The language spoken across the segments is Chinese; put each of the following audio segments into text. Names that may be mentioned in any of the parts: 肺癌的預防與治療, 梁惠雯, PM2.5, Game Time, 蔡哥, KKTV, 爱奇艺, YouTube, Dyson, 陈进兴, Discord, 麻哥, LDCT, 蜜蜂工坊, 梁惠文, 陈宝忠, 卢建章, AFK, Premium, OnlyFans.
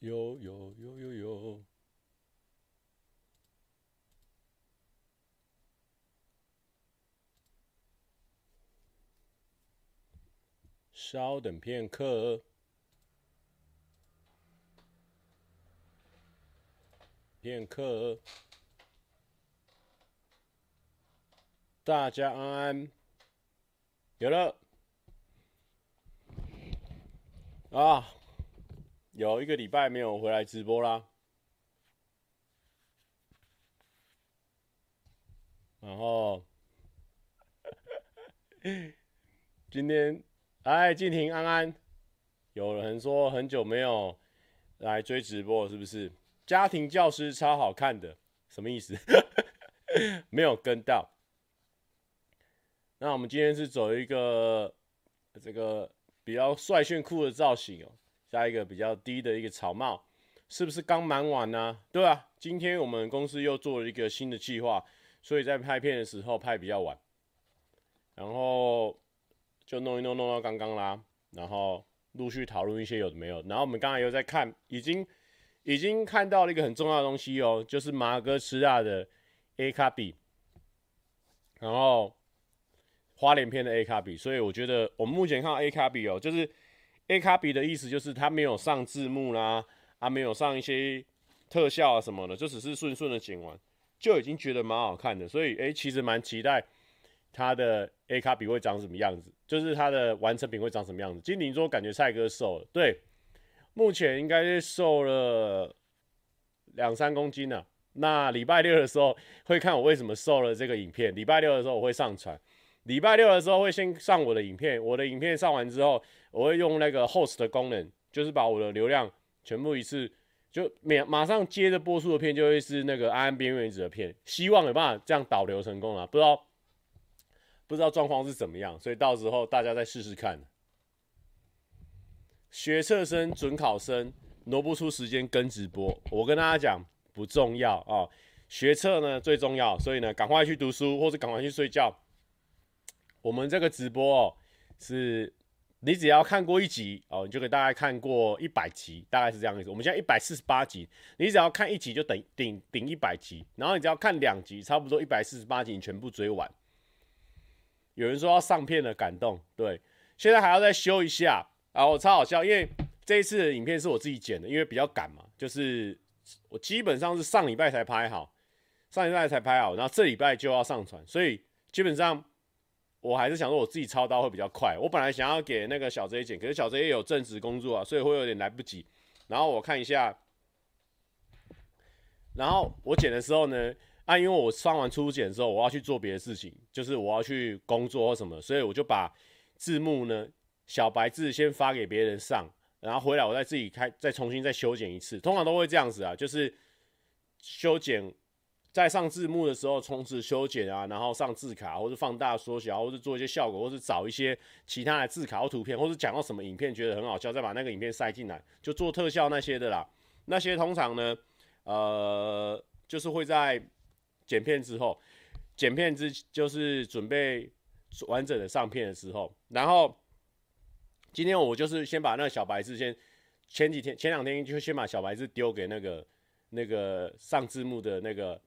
有。稍等片刻，大家安安，有了啊！有一个礼拜没有回来直播啦，然后今天。哎，静婷安安，有人说很久没有来追直播，是不是？家庭教师超好看的，什么意思？没有跟到。那我们今天是走一个这个比较帅炫酷的造型哦，加一个比较低的一个草帽，是不是刚忙完呢？对啊，今天我们公司又做了一个新的计划，所以在拍片的时候拍比较晚，然后。就弄到刚刚啦，然后陆续讨论一些有的没有，然后我们刚才又在看，已经看到了一个很重要的东西哦，就是马哥吃辣的 A 卡比，然后花莲片的 A 卡比，所以我觉得我们目前看到 A 卡比哦，就是 A 卡比的意思就是它没有上字幕啦，啊没有上一些特效啊什么的，就只是顺的剪完，就已经觉得蛮好看的，所以其实蛮期待。他的 A 卡比会长什么样子？就是他的完成品会长什么样子？金玲说感觉蔡哥瘦了，对，目前应该是瘦了2-3公斤啊。那礼拜六的时候会看我为什么瘦了这个影片，礼拜六的时候我会上传，礼拜六的时候会先上我的影片，我的影片上完之后，我会用那个 host 的功能，就是把我的流量全部一次就马上接着播出的片就会是那个安安边缘子的片，希望有办法这样导流成功啊，不知道状况是怎么样，所以到时候大家再试试看。学测生、准考生挪不出时间跟直播，我跟大家讲不重要啊、哦。学测呢最重要，所以呢赶快去读书或者赶快去睡觉。我们这个直播哦，是你只要看过一集哦，你就给大概看过100集，大概是这样的意思。我们现在148集，你只要看一集就等顶100集，然后你只要看2集，差不多148集你全部追完。有人说要上片的感动，对，现在还要再修一下啊！我超好笑，因为这一次的影片是我自己剪的，因为比较赶嘛，就是我基本上是上礼拜才拍好，然后这礼拜就要上传，所以基本上我还是想说我自己操刀会比较快。我本来想要给那个小 J 剪，可是小 J 也有正职工作啊，所以会有点来不及。然后我看一下，然后我剪的时候呢。因为我上完初剪之后，我要去做别的事情，就是我要去工作或什么，所以我就把字幕呢小白字先发给别人上，然后回来我再自己再重新再修剪一次，通常都会这样子啊，就是修剪在上字幕的时候重置修剪啊，然后上字卡或是放大缩小，或是做一些效果，或是找一些其他的字卡或图片，或是讲到什么影片觉得很好笑，再把那个影片塞进来，就做特效那些的啦。那些通常呢，就是会在剪片之后，就是准备完整的上片的时候，然后今天我就是先把那个小白字前两天就先把小白字丢给那个上字幕的那个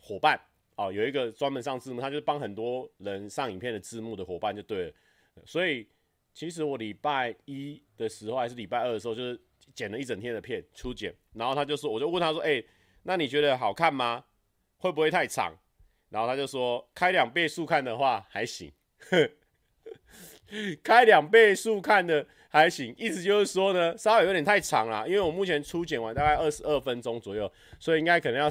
伙伴哦，有一个专门上字幕，他就是帮很多人上影片的字幕的伙伴就对了，所以其实我礼拜一的时候还是礼拜二的时候，就是剪了一整天的片初剪，然后我就问他说，那你觉得好看吗？会不会太长？然后他就说，开2倍速看的话还行，开2倍速看的还行，意思就是说呢，稍微有点太长啦，因为我目前初剪完大概22分钟左右，所以应该可能要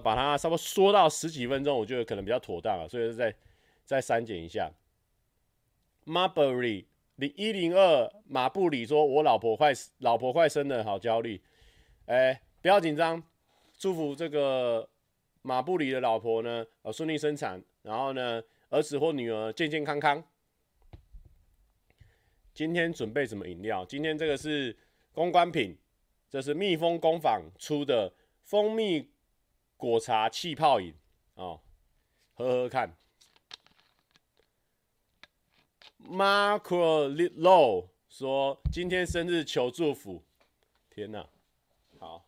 把它稍微缩到10几分钟，我觉得可能比较妥当了，所以再删减一下。Marbury 102马布里说，我老婆快生了，好焦虑，不要紧张，祝福这个马布里的老婆呢，顺利生产，然后呢，儿子或女儿健健康康。今天准备什么饮料？今天这个是公关品，这是蜜蜂工坊出的蜂蜜果茶气泡饮哦，喝看。Marco Low 说今天生日求祝福。天哪，好，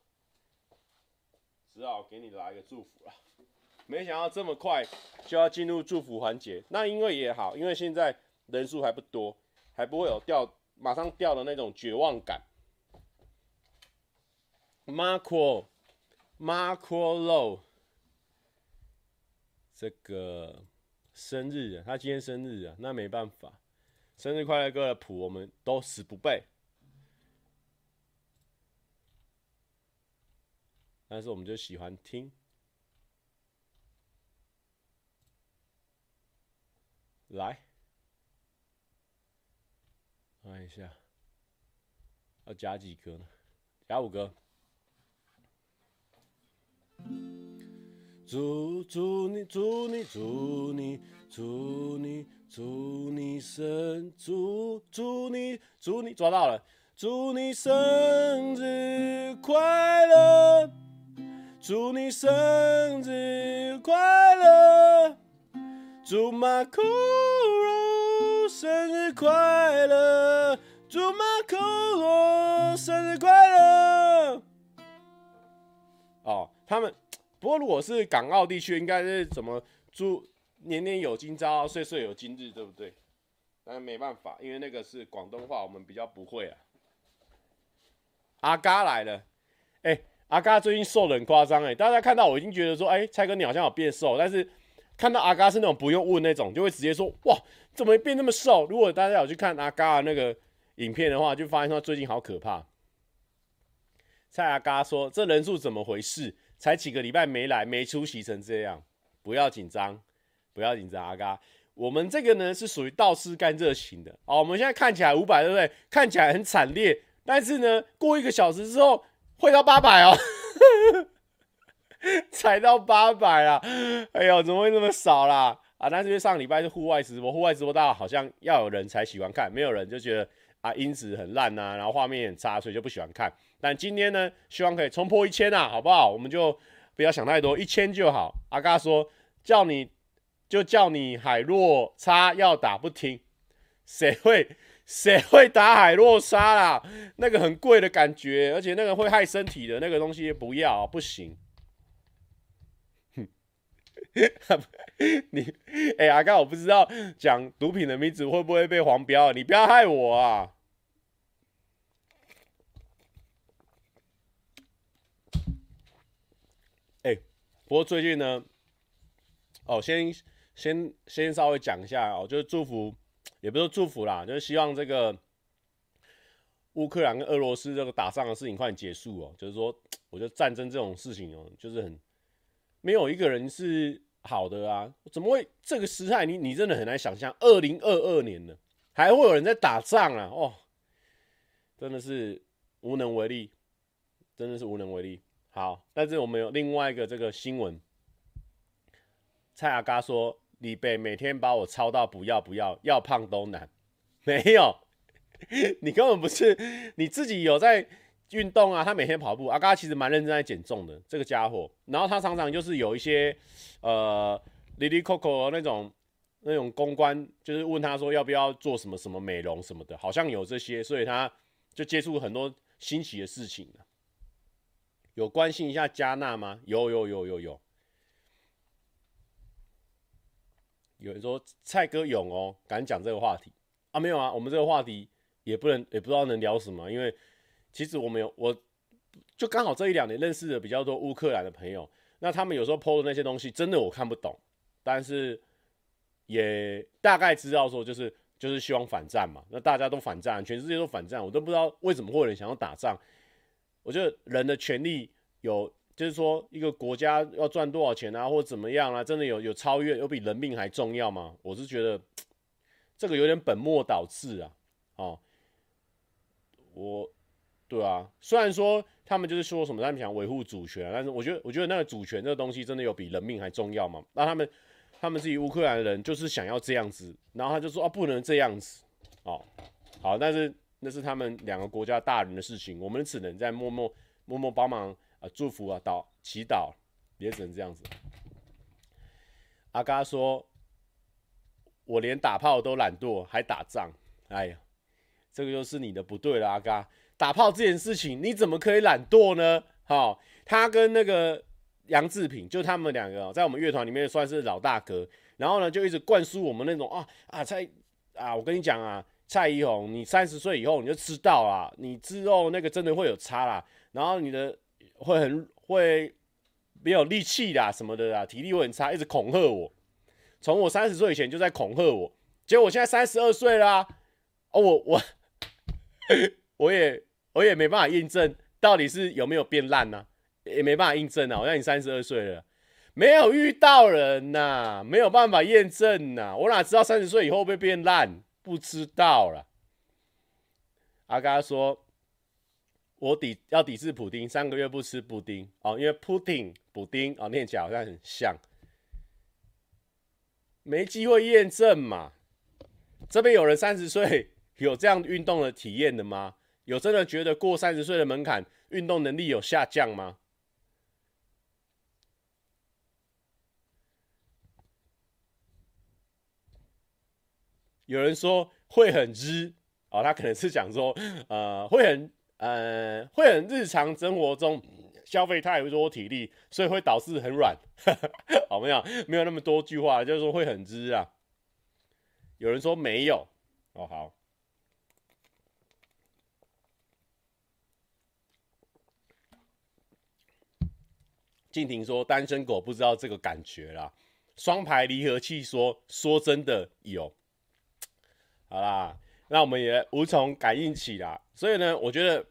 只好给你来一个祝福了。没想到这么快就要进入祝福环节。那因为也好，因为现在人数还不多，还不会有马上掉的那种绝望感。Marco Low 这个生日，他今天生日啊，那没办法。生日快乐歌的谱我们都死不背，但是我们就喜欢听。来，看一下，要加几个呢？加5个。祝你抓到了！祝你生日快乐！祝你生日快乐！祝马可罗生日快乐！祝马可罗生日快乐！哦，他们不过如果是港澳地区，应该是怎么祝？年年有今朝，岁岁有今日，对不对？但没办法，因为那个是广东话，我们比较不会啊。阿嘎来了，阿嘎最近瘦得很夸张大家看到我已经觉得说，蔡哥你好像有变瘦，但是看到阿嘎是那种不用问那种，就会直接说，哇，怎么变那么瘦？如果大家有去看阿嘎的那个影片的话，就发现他最近好可怕。蔡阿嘎说，这人数怎么回事？才几个礼拜没来，没出席成这样，不要紧张。不要紧张，阿嘎，我们这个呢是属于道士甘蔗型的哦。我们现在看起来500，对不对？看起来很惨烈，但是呢，过1个小时之后会到800哦，才到800啦！哎呦，怎么会那么少啦？啊，但是因为上礼拜是户外直播，户外直播大家好像要有人才喜欢看，没有人就觉得啊音质很烂呐，然后画面很差，所以就不喜欢看。但今天呢，希望可以冲破1000啊，好不好？我们就不要想太多，1000就好。阿嘎说叫你。就叫你海洛叉要打不听，谁会打海洛叉啦？那个很贵的感觉，而且那个会害身体的那个东西不要，不行。你阿刚，我不知道讲毒品的名字会不会被黄标，你不要害我啊！不过最近呢，哦，先稍微讲一下哦，就是祝福，也不是祝福啦，就是希望这个乌克兰跟俄罗斯这个打仗的事情快点结束哦。就是说，我觉得战争这种事情哦，就是很没有一个人是好的啊。怎么会这个时代你真的很难想象，2022年了，还会有人在打仗啊？哦，真的是无能为力，真的是无能为力。好，但是我们有另外一个这个新闻。蔡阿嘎说：“李北每天把我操到不要，要胖都难。没有，你根本不是你自己有在运动啊。他每天跑步，阿嘎其实蛮认真在减重的，这个家伙。然后他常常就是有一些Lily Coco 那种公关，就是问他说要不要做什么美容什么的，好像有这些，所以他就接触很多新奇的事情了。有关心一下加纳吗？有。”有人说蔡哥勇哦，敢讲这个话题啊？没有啊，我们这个话题也不知道能聊什么，因为其实我就刚好这1-2年认识了比较多乌克兰的朋友，那他们有时候 PO 的那些东西真的我看不懂，但是也大概知道说就是希望反战嘛，那大家都反战，全世界都反战，我都不知道为什么会有人想要打仗。我觉得人的权利有。就是说，一个国家要赚多少钱啊，或怎么样啊，真的有超越，有比人命还重要吗？我是觉得这个有点本末倒置啊。哦，对啊，虽然说他们就是说什么他们想维护主权啊，但是我觉得那个主权这个东西真的有比人命还重要吗？那他们自己乌克兰人就是想要这样子，然后他就说啊不能这样子，哦，好，但是那是他们两个国家大人的事情，我们只能在默默帮忙。祝福啊，祈祷也只能这样子。阿嘎说：“我连打炮都懒惰，还打仗。”哎呀，这个就是你的不对了，阿嘎。打炮这件事情，你怎么可以懒惰呢？好，他跟那个杨志平，就他们两个在我们乐团里面算是老大哥，然后呢就一直灌输我们那种我跟你讲啊，蔡宜弘，你30岁以后你就知道啦，你之后那个真的会有差啦，然后你的会没有力气啦什么的啦，体力会很差，一直恐吓我。从我30岁以前就在恐吓我，结果我现在32岁啦、我也没办法印证到底是有没有变烂啊，也没办法印证啊，我让你32岁了，没有遇到人呐、没有办法验证呐、我哪知道30岁以后会变烂？不知道啦。阿嘎说，我要抵制布丁，3个月不吃布丁哦，因为 pudding 布丁哦，念起来好像很像，没机会验证嘛。这边有人30岁有这样运动的体验的吗？有真的觉得过30岁的门槛，运动能力有下降吗？有人说会很日哦，他可能是讲说，会很日常生活中消费太多体力，所以会导致很软。好，没有那么多句话，就是说会很日啊。有人说没有哦，好。静婷说单身狗不知道这个感觉啦。双排离合器说真的有。好啦，那我们也无从感应起啦。所以呢，我觉得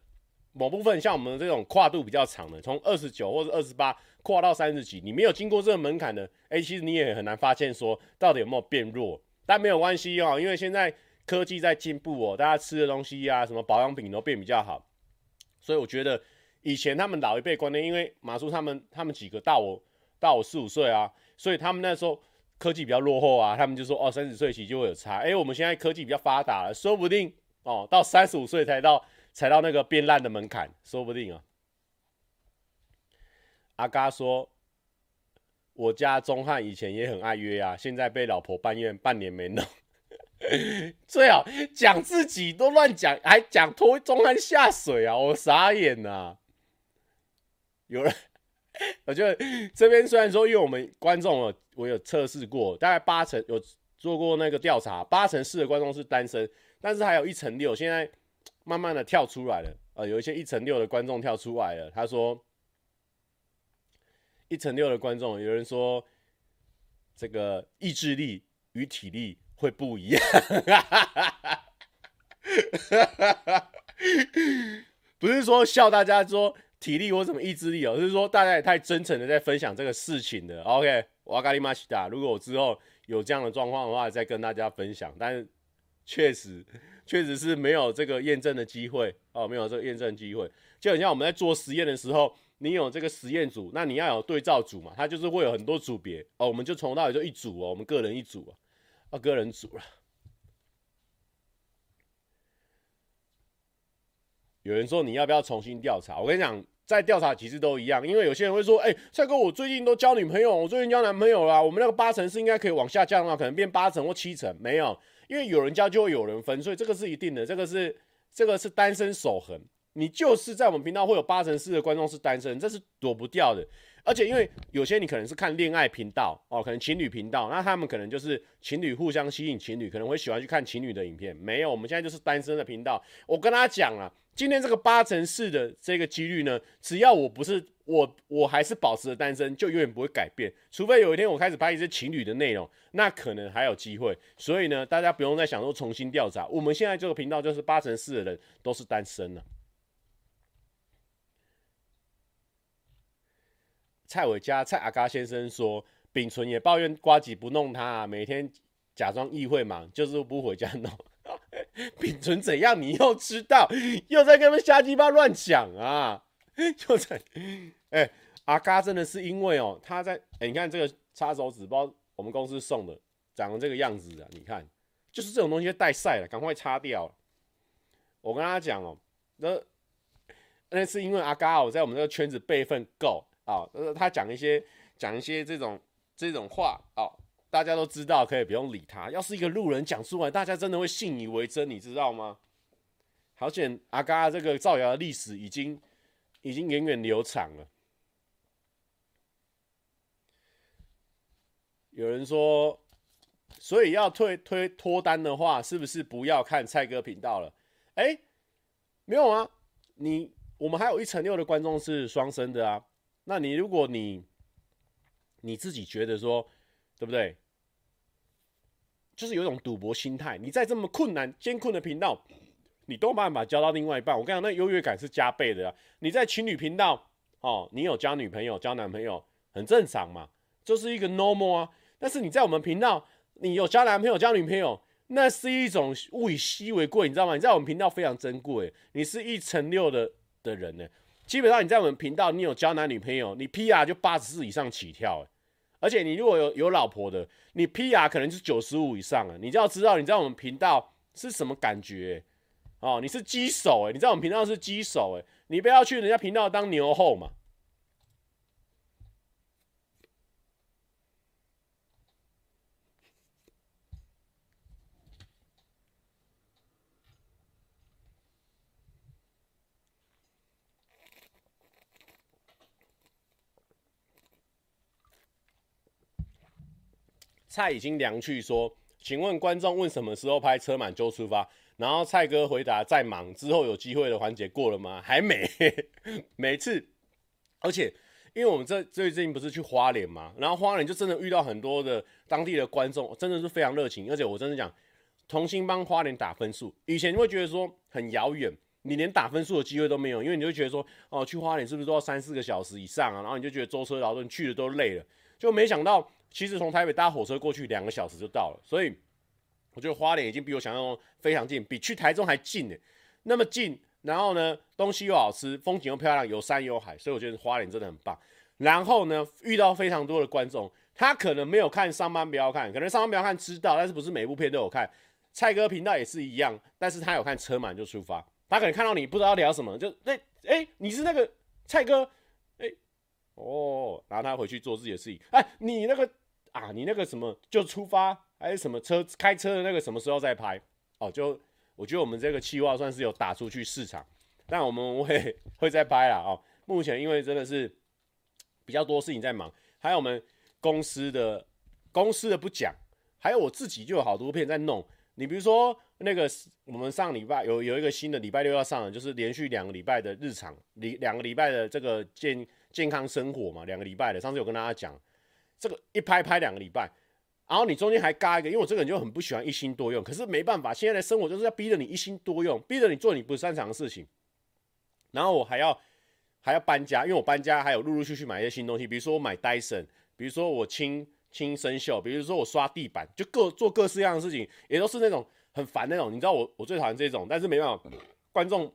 某部分像我们这种跨度比较长的，从29或者28跨到30几，你没有经过这个门槛的，其实你也很难发现说到底有没有变弱。但没有关系哦，因为现在科技在进步哦，大家吃的东西啊，什么保养品都变比较好。所以我觉得以前他们老一辈观念，因为马叔他们几个大我15岁啊，所以他们那时候科技比较落后啊，他们就说30岁起就会有差。我们现在科技比较发达了，说不定到35岁才到那个变烂的门槛，说不定啊。阿嘎说，我家钟汉以前也很爱约啊，现在被老婆抱怨半年没弄。最好讲自己都乱讲，还讲拖钟汉下水啊，我傻眼啊。有人，我觉得这边虽然说，因为我们观众我有测试过，大概8成有做过那个调查，84%的观众是单身，但是还有1成6现在慢慢的跳出来了，有一些1成6的观众跳出来了，他说1成6的观众，有人说这个意志力与体力会不一样。不是说笑大家说体力或什么意志力哦，是说大家也太真诚的在分享这个事情的。OK， 我咖喱马西达，如果我之后有这样的状况的话，再跟大家分享。但是确实是没有这个验证的机会哦，没有这个验证机会。就很像我们在做实验的时候，你有这个实验组，那你要有对照组嘛，它就是会有很多组别哦。我们就从到尾就一组哦，我们个人一组啊，个人组了。有人说你要不要重新调查？我跟你讲。在调查其实都一样，因为有些人会说，蔡哥，我最近都交女朋友，我最近交男朋友啦，我们那个8成是应该可以往下降啊，可能变8成或7成，没有，因为有人交就会有人分，所以这个是一定的，这个是单身守恒，你就是在我们频道会有84%的观众是单身，这是躲不掉的，而且因为有些你可能是看恋爱频道哦，可能情侣频道，那他们可能就是情侣互相吸引，情侣可能会喜欢去看情侣的影片，没有，我们现在就是单身的频道，我跟他讲啦。今天这个8成4的这个几率呢，只要我不是我还是保持着单身，就永远不会改变。除非有一天我开始拍一些情侣的内容，那可能还有机会。所以呢，大家不用再想说重新调查。我们现在这个频道就是8成4的人都是单身了。蔡伟嘉、蔡阿嘎先生说，秉存也抱怨呱吉不弄他、每天假装议会忙，就是不回家弄。秉存怎样？你又知道，又在跟他们瞎鸡巴乱讲啊！又在，阿嘎真的是因为他在，你看这个擦手纸包，我们公司送的，长成这个样子啊！你看，就是这种东西带晒了，赶快擦掉了。我跟他讲那是因为阿嘎在我们这个圈子辈分够啊，他讲一些这种话大家都知道，可以不用理他。要是一个路人讲出来，大家真的会信以为真，你知道吗？好险阿嘎这个造谣的历史已经源远流长了。有人说，所以要脱单的话，是不是不要看蔡哥频道了？哎，没有啊，我们还有16%的观众是双生的啊。那你如果你自己觉得说，对不对？就是有一种赌博心态，你在这么困难艰困的频道，你都有办法交到另外一半。我跟你讲，那优越感是加倍的啊。你在情侣频道哦，你有交女朋友、交男朋友，很正常嘛，就是一个 normal 啊。但是你在我们频道，你有交男朋友、交女朋友，那是一种物以稀为贵，你知道吗？你在我们频道非常珍贵，你是16%的人呢。基本上你在我们频道，你有交男女朋友，你 PR 就84以上起跳。而且你如果有老婆的，你 PR 可能是95以上了。你就要知道你在我们频道是什么感觉哦，你是鸡手你在我们频道是鸡手你不要去人家频道当牛后嘛。蔡已经良去说，请问观众问什么时候拍车满就出发？然后蔡哥回答在忙，之后有机会的环节过了吗？还没。每次，而且因为我们最近不是去花莲嘛，然后花莲就真的遇到很多的当地的观众，真的是非常热情。而且我真的讲，同心帮花莲打分数，以前会觉得说很遥远，你连打分数的机会都没有，因为你会觉得说哦，去花莲是不是都要3-4个小时以上啊？然后你就觉得舟车劳顿，去的都累了，就没想到。其实从台北搭火车过去2个小时就到了，所以我觉得花莲已经比我想象中非常近，比去台中还近呢。那么近，然后呢，东西又好吃，风景又漂亮，有山有海，所以我觉得花莲真的很棒。然后呢，遇到非常多的观众，他可能没有看《上班不要看》，可能《上班不要看》知道，但是不是每部片都有看。蔡哥频道也是一样，但是他有看《车满就出发》，他可能看到你不知道聊什么，就你是那个蔡哥，然后他回去做自己的事情。你那个。你那个什么就出发还是什么车开车的那个什么时候再拍哦？就我觉得我们这个企划算是有打出去市场，但我们会再拍啦哦。目前因为真的是比较多事情在忙，还有我们公司的不讲，还有我自己就有好多片在弄。你比如说那个我们上礼拜有一个新的礼拜六要上的，就是连续2个礼拜的日常，2个礼拜的这个健康生活嘛，2个礼拜的，上次有跟大家讲。这个一拍2个礼拜，然后你中间还嘎一个，因为我这个人就很不喜欢一心多用，可是没办法，现在的生活就是要逼着你一心多用，逼着你做你不擅长的事情。然后我还要搬家，因为我搬家还有陆陆续续买一些新东西，比如说我买 Dyson， 比如说我清生锈，比如说我刷地板，就做各式样的事情，也都是那种很烦那种。你知道我最讨厌这种，但是没办法，观众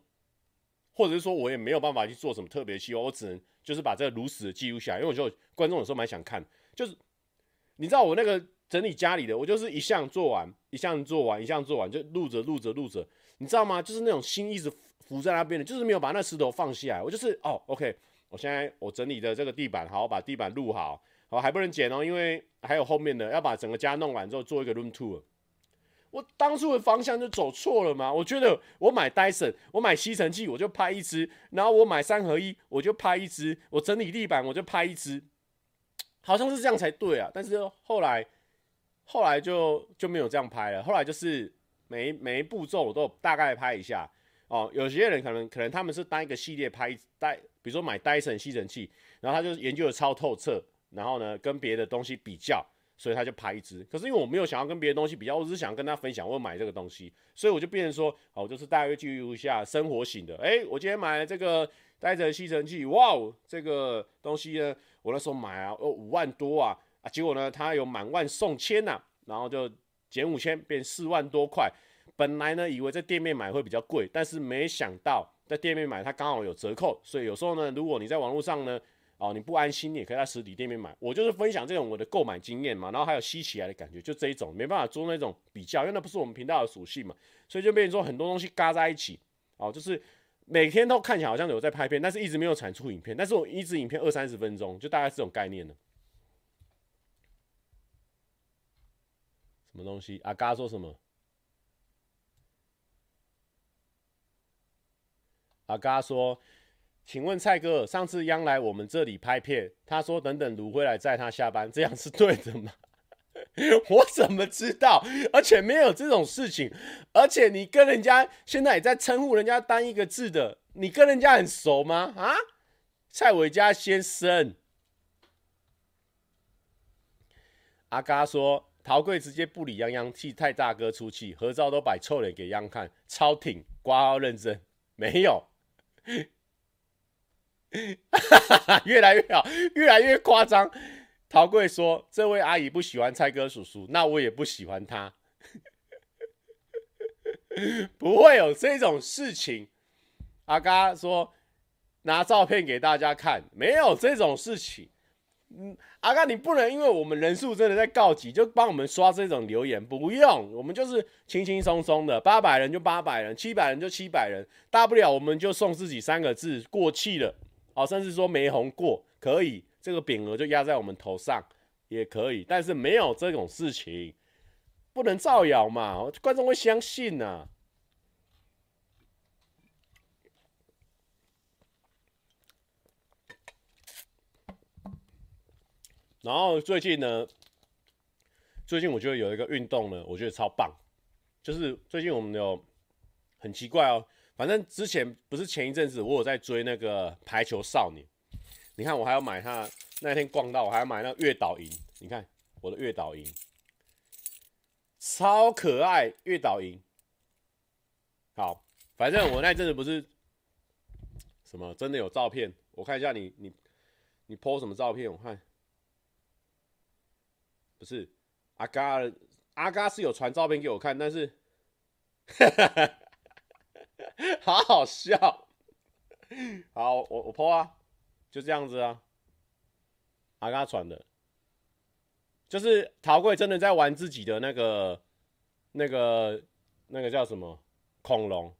或者是说我也没有办法去做什么特别的计划，我只能就是把这个如实的记录下来，因为我觉得观众有时候蛮想看。就是你知道我那个整理家里的，我就是一项做完，就录着，你知道吗？就是那种心一直浮在那边的，就是没有把那石头放下来。我就是OK， 我现在我整理的这个地板，好，把地板录好，好还不能剪哦，因为还有后面的要把整个家弄完之后做一个 room tour。我当初的方向就走错了嘛？我觉得我买 Dyson， 我买吸尘器我就拍一支，然后我买3合1我就拍一支，我整理地板我就拍一支。好像是这样才对啊，但是后来就没有这样拍了。后来就是每一步骤我都大概拍一下哦。有些人可能他们是单一个系列拍，比如说买 Dyson 吸尘器，然后他就研究的超透彻，然后呢跟别的东西比较，所以他就拍一支。可是因为我没有想要跟别的东西比较，我只是想跟他分享我买这个东西，所以我就变成说，我就是大约记录一下生活型的。我今天买了这个 Dyson 吸尘器，哇哦，这个东西呢。我那时候买啊，5万多啊，结果呢，他有满万送1000呐，然后就减5000变4万多块。本来呢，以为在店面买会比较贵，但是没想到在店面买它刚好有折扣，所以有时候呢，如果你在网络上呢，你不安心，你也可以在实体店面买。我就是分享这种我的购买经验嘛，然后还有吸起来的感觉，就这一种没办法做那种比较，因为那不是我们频道的属性嘛，所以就变成说很多东西嘎在一起，就是。每天都看起来好像有在拍片，但是一直没有产出影片。但是我一支影片20-30分钟，就大概是这种概念的。什么东西？阿嘎说什么？阿嘎说：“请问蔡哥，上次央来我们这里拍片，他说等等鲁辉来载他下班，这样是对的吗？”我怎么知道？而且没有这种事情，而且你跟人家现在也在称呼人家单一个字的，你跟人家很熟吗？啊，蔡伟嘉先生。阿嘎说：“陶贵直接不理泱泱，替蔡大哥出气，合照都摆臭脸给泱看，超挺，挂号认真，没有。越来越好，越来越夸张。”陶贵说：“这位阿姨不喜欢蔡哥叔叔，那我也不喜欢他。不会有这种事情。”阿嘎说：“拿照片给大家看，没有这种事情。”阿嘎，你不能因为我们人数真的在告急，就帮我们刷这种留言，不用，我们就是轻轻松松的，800人就800人，700人就700人，大不了我们就送自己3个字，过气了，哦，甚至说没红过，可以。这个匾额就压在我们头上也可以，但是没有这种事情，不能造谣嘛，观众会相信啊。然后最近我觉得有一个运动呢，我觉得超棒，就是最近我们有很奇怪哦，反正之前不是前一阵子我有在追那个排球少年。你看，我还要买他那天逛到，我还要买那月岛银。你看我的月岛银，超可爱，月岛银。好，反正我那阵子不是什么真的有照片，我看一下你 po 什么照片？我看不是阿嘎是有传照片给我看，但是好好笑。好，我 po 啊。就这样子啊，阿嘎传的，就是陶贵真的在玩自己的那个叫什么恐龙，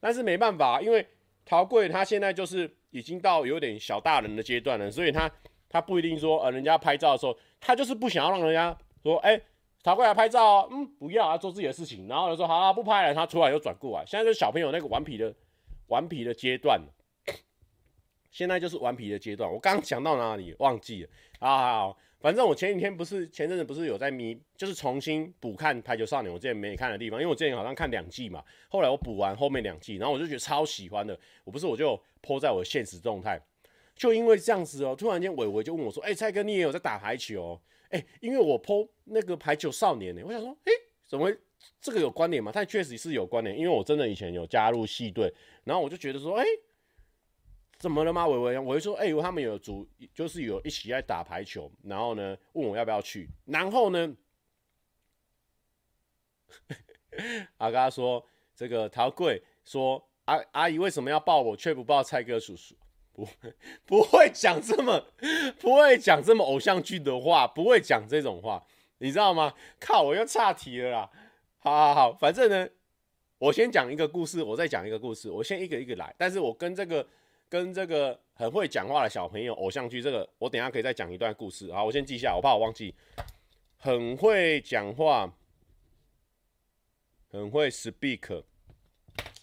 但是没办法，因为陶贵他现在就是已经到有点小大人的阶段了，所以他不一定说人家拍照的时候，他就是不想要让人家说陶贵来拍照啊，不要啊，做自己的事情，然后就说好啊，不拍了，他出来又转过来，现在就是小朋友那个顽皮的阶段。现在就是顽皮的阶段，我刚刚讲到哪里忘记了啊？好，反正我前阵子不是有在迷，就是重新补看《排球少年》，我之前没看的地方，因为我之前好像看2季嘛，后来我补完后面2季，然后我就觉得超喜欢的，我就 po 在我的限时动态，就因为这样子哦，突然间伟伟就问我说：“蔡哥你也有在打排球哦？”因为我 po 那个《排球少年》呢，我想说，怎么会这个有关联吗？但确实是有关联，因为我真的以前有加入系队，然后我就觉得说，怎么了吗？我就说，他们有组，就是有一起在打排球，然后呢，问我要不要去，然后呢，阿嘎说，这个陶贵说，阿姨为什么要抱我，却不抱蔡哥叔叔？不会讲这么偶像剧的话，不会讲这种话，你知道吗？靠，我又岔题了啦。好，反正呢，我先讲一个故事，我再讲一个故事，我先一个一个来，但是我跟这个很会讲话的小朋友偶像剧，这个我等一下可以再讲一段故事。好，我先记一下，我怕我忘记。很会讲话，很会 speak。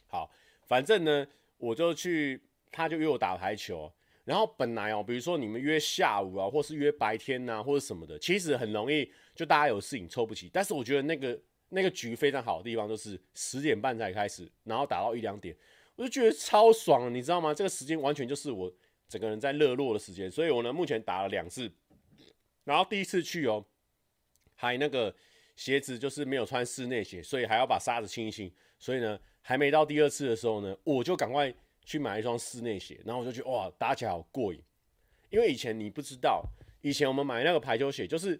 好，反正呢，我就去，他就约我打排球。然后本来哦，比如说你们约下午啊，或是约白天啊，或者什么的，其实很容易就大家有事情凑不齐。但是我觉得那个局非常好的地方就是10点半才开始，然后打到1、2点。我就觉得超爽了，你知道吗？这个时间完全就是我整个人在热络的时间，所以我呢目前打了2次，然后第一次去哦，还那个鞋子就是没有穿室内鞋，所以还要把沙子清一清，所以呢还没到第2次的时候呢，我就赶快去买一双室内鞋，然后我就觉得哇打起来好过瘾，因为以前你不知道，以前我们买那个排球鞋就是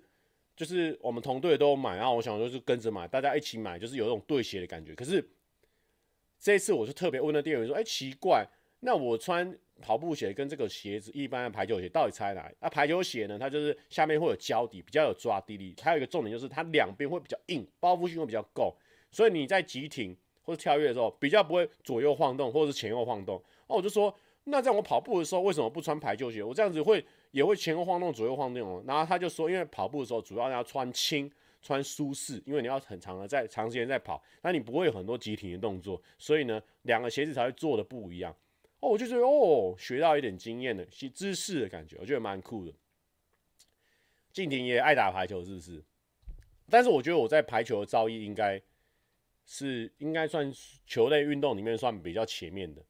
我们同队都有买，然后我想就是跟着买，大家一起买，就是有一种对鞋的感觉，可是。这一次我就特别问那店员说：“奇怪，那我穿跑步鞋跟这个鞋子，一般的排球鞋到底差在哪里？那排球鞋呢，它就是下面会有胶底，比较有抓地力。还有一个重点就是它两边会比较硬，包覆性会比较够，所以你在急停或者跳跃的时候，比较不会左右晃动或者是前后晃动。哦，我就说，那在我跑步的时候为什么不穿排球鞋？我这样子也会前后晃动、左右晃动哦。然后他就说，因为跑步的时候主要要穿轻，穿舒适，因为你要很长时间在跑，那你不会有很多集体的动作，所以呢，两个鞋子才会做的不一样。哦，我就觉得哦，学到一点经验的知识的感觉，我觉得蛮酷的。靖庭也爱打排球，是不是？但是我觉得我在排球的造诣应该算球类运动里面算比较前面的。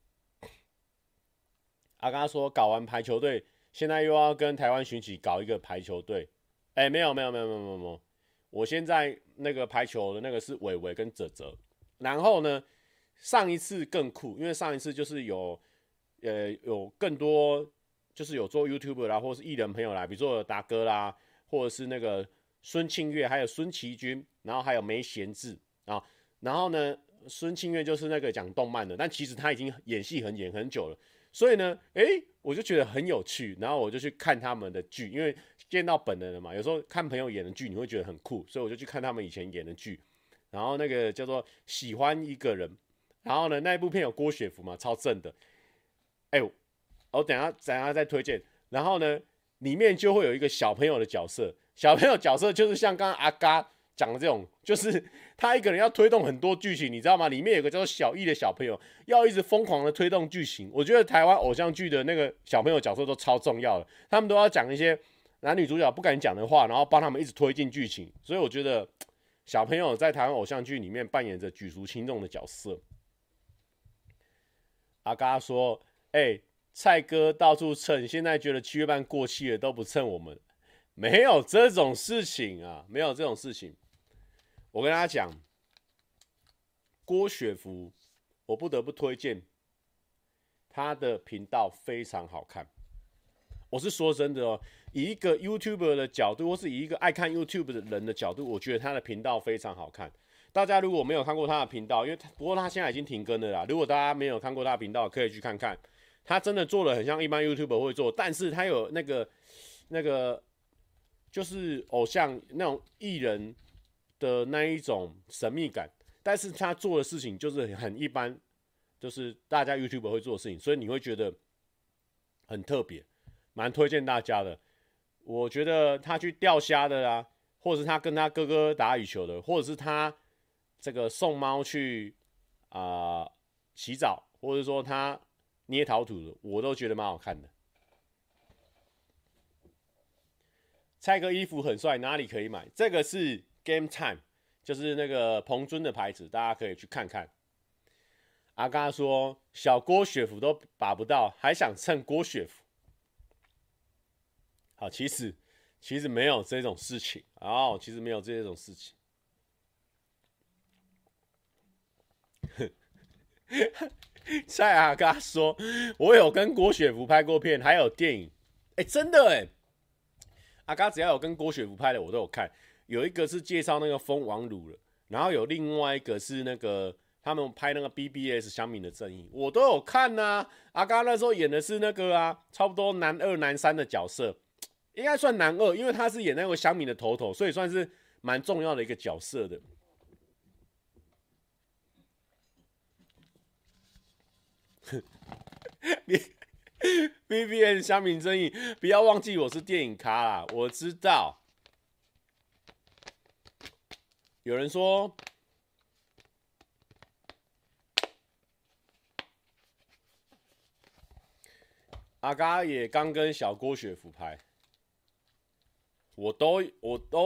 啊，刚刚说搞完排球队，现在又要跟台湾巡起搞一个排球队。哎，没有，我现在那个排球的那个是伟伟跟哲哲。然后呢，上一次更酷，因为上一次就是有更多就是有做 YouTuber 啦，或是艺人朋友啦，比如说达哥啦，或者是那个孙庆月，还有孙奇君，然后还有梅贤智啊。然后呢，孙庆月就是那个讲动漫的，但其实他已经演戏很久了。所以呢，我就觉得很有趣，然后我就去看他们的剧，因为见到本人了嘛。有时候看朋友演的剧，你会觉得很酷，所以我就去看他们以前演的剧。然后那个叫做《喜欢一个人》，然后呢，那一部片有郭雪芙嘛，超正的。我等一下再推荐。然后呢，里面就会有一个小朋友的角色，小朋友角色就是像刚刚阿嘎讲的这种，就是他一个人要推动很多剧情，你知道吗？里面有个叫小易的小朋友，要一直疯狂的推动剧情。我觉得台湾偶像剧的那个小朋友角色都超重要的，他们都要讲一些男女主角不敢讲的话，然后帮他们一直推进剧情。所以我觉得小朋友在台湾偶像剧里面扮演着举足轻重的角色。阿嘎说：“蔡哥到处蹭，现在觉得7月半过期了都不蹭我们，没有这种事情啊，没有这种事情。”我跟大家讲，郭雪芙，我不得不推荐，她的频道非常好看。我是说真的哦，以一个 YouTuber 的角度，或是以一个爱看 YouTube 的人的角度，我觉得她的频道非常好看。大家如果没有看过她的频道，因为不过她现在已经停更了啦。如果大家没有看过她的频道，可以去看看。她真的做得很像一般 YouTuber 会做，但是她有那个就是偶像那种艺人的那一种神秘感，但是他做的事情就是很一般，就是大家 YouTuber 会做的事情，所以你会觉得很特别，蛮推荐大家的。我觉得他去钓虾的啦，或者是他跟他哥哥打羽球的，或者是他这个送猫去洗澡，或者说他捏陶土的，我都觉得蛮好看的。蔡哥衣服很帅，哪里可以买？这个是Game Time， 就是那个彭尊的牌子，大家可以去看看。阿嘎说小郭雪芙都把不到，还想蹭郭雪芙。好，其实没有这种事情哦，其实没有这种事情。蔡阿嘎说，我有跟郭雪芙拍过片，还有电影。真的阿嘎只要有跟郭雪芙拍的，我都有看。有一个是介绍那个蜂王乳了，然后有另外一个是那个他们拍那个 BBS 乡民的正义，我都有看啊。阿嘎那时候演的是那个差不多男2男3的角色，应该算男2，因为他是演那个乡民的头，所以算是蛮重要的一个角色的。BBS 乡民正义，不要忘记我是电影咖啦，我知道。有人说，阿嘎也刚跟小郭雪芙拍，我都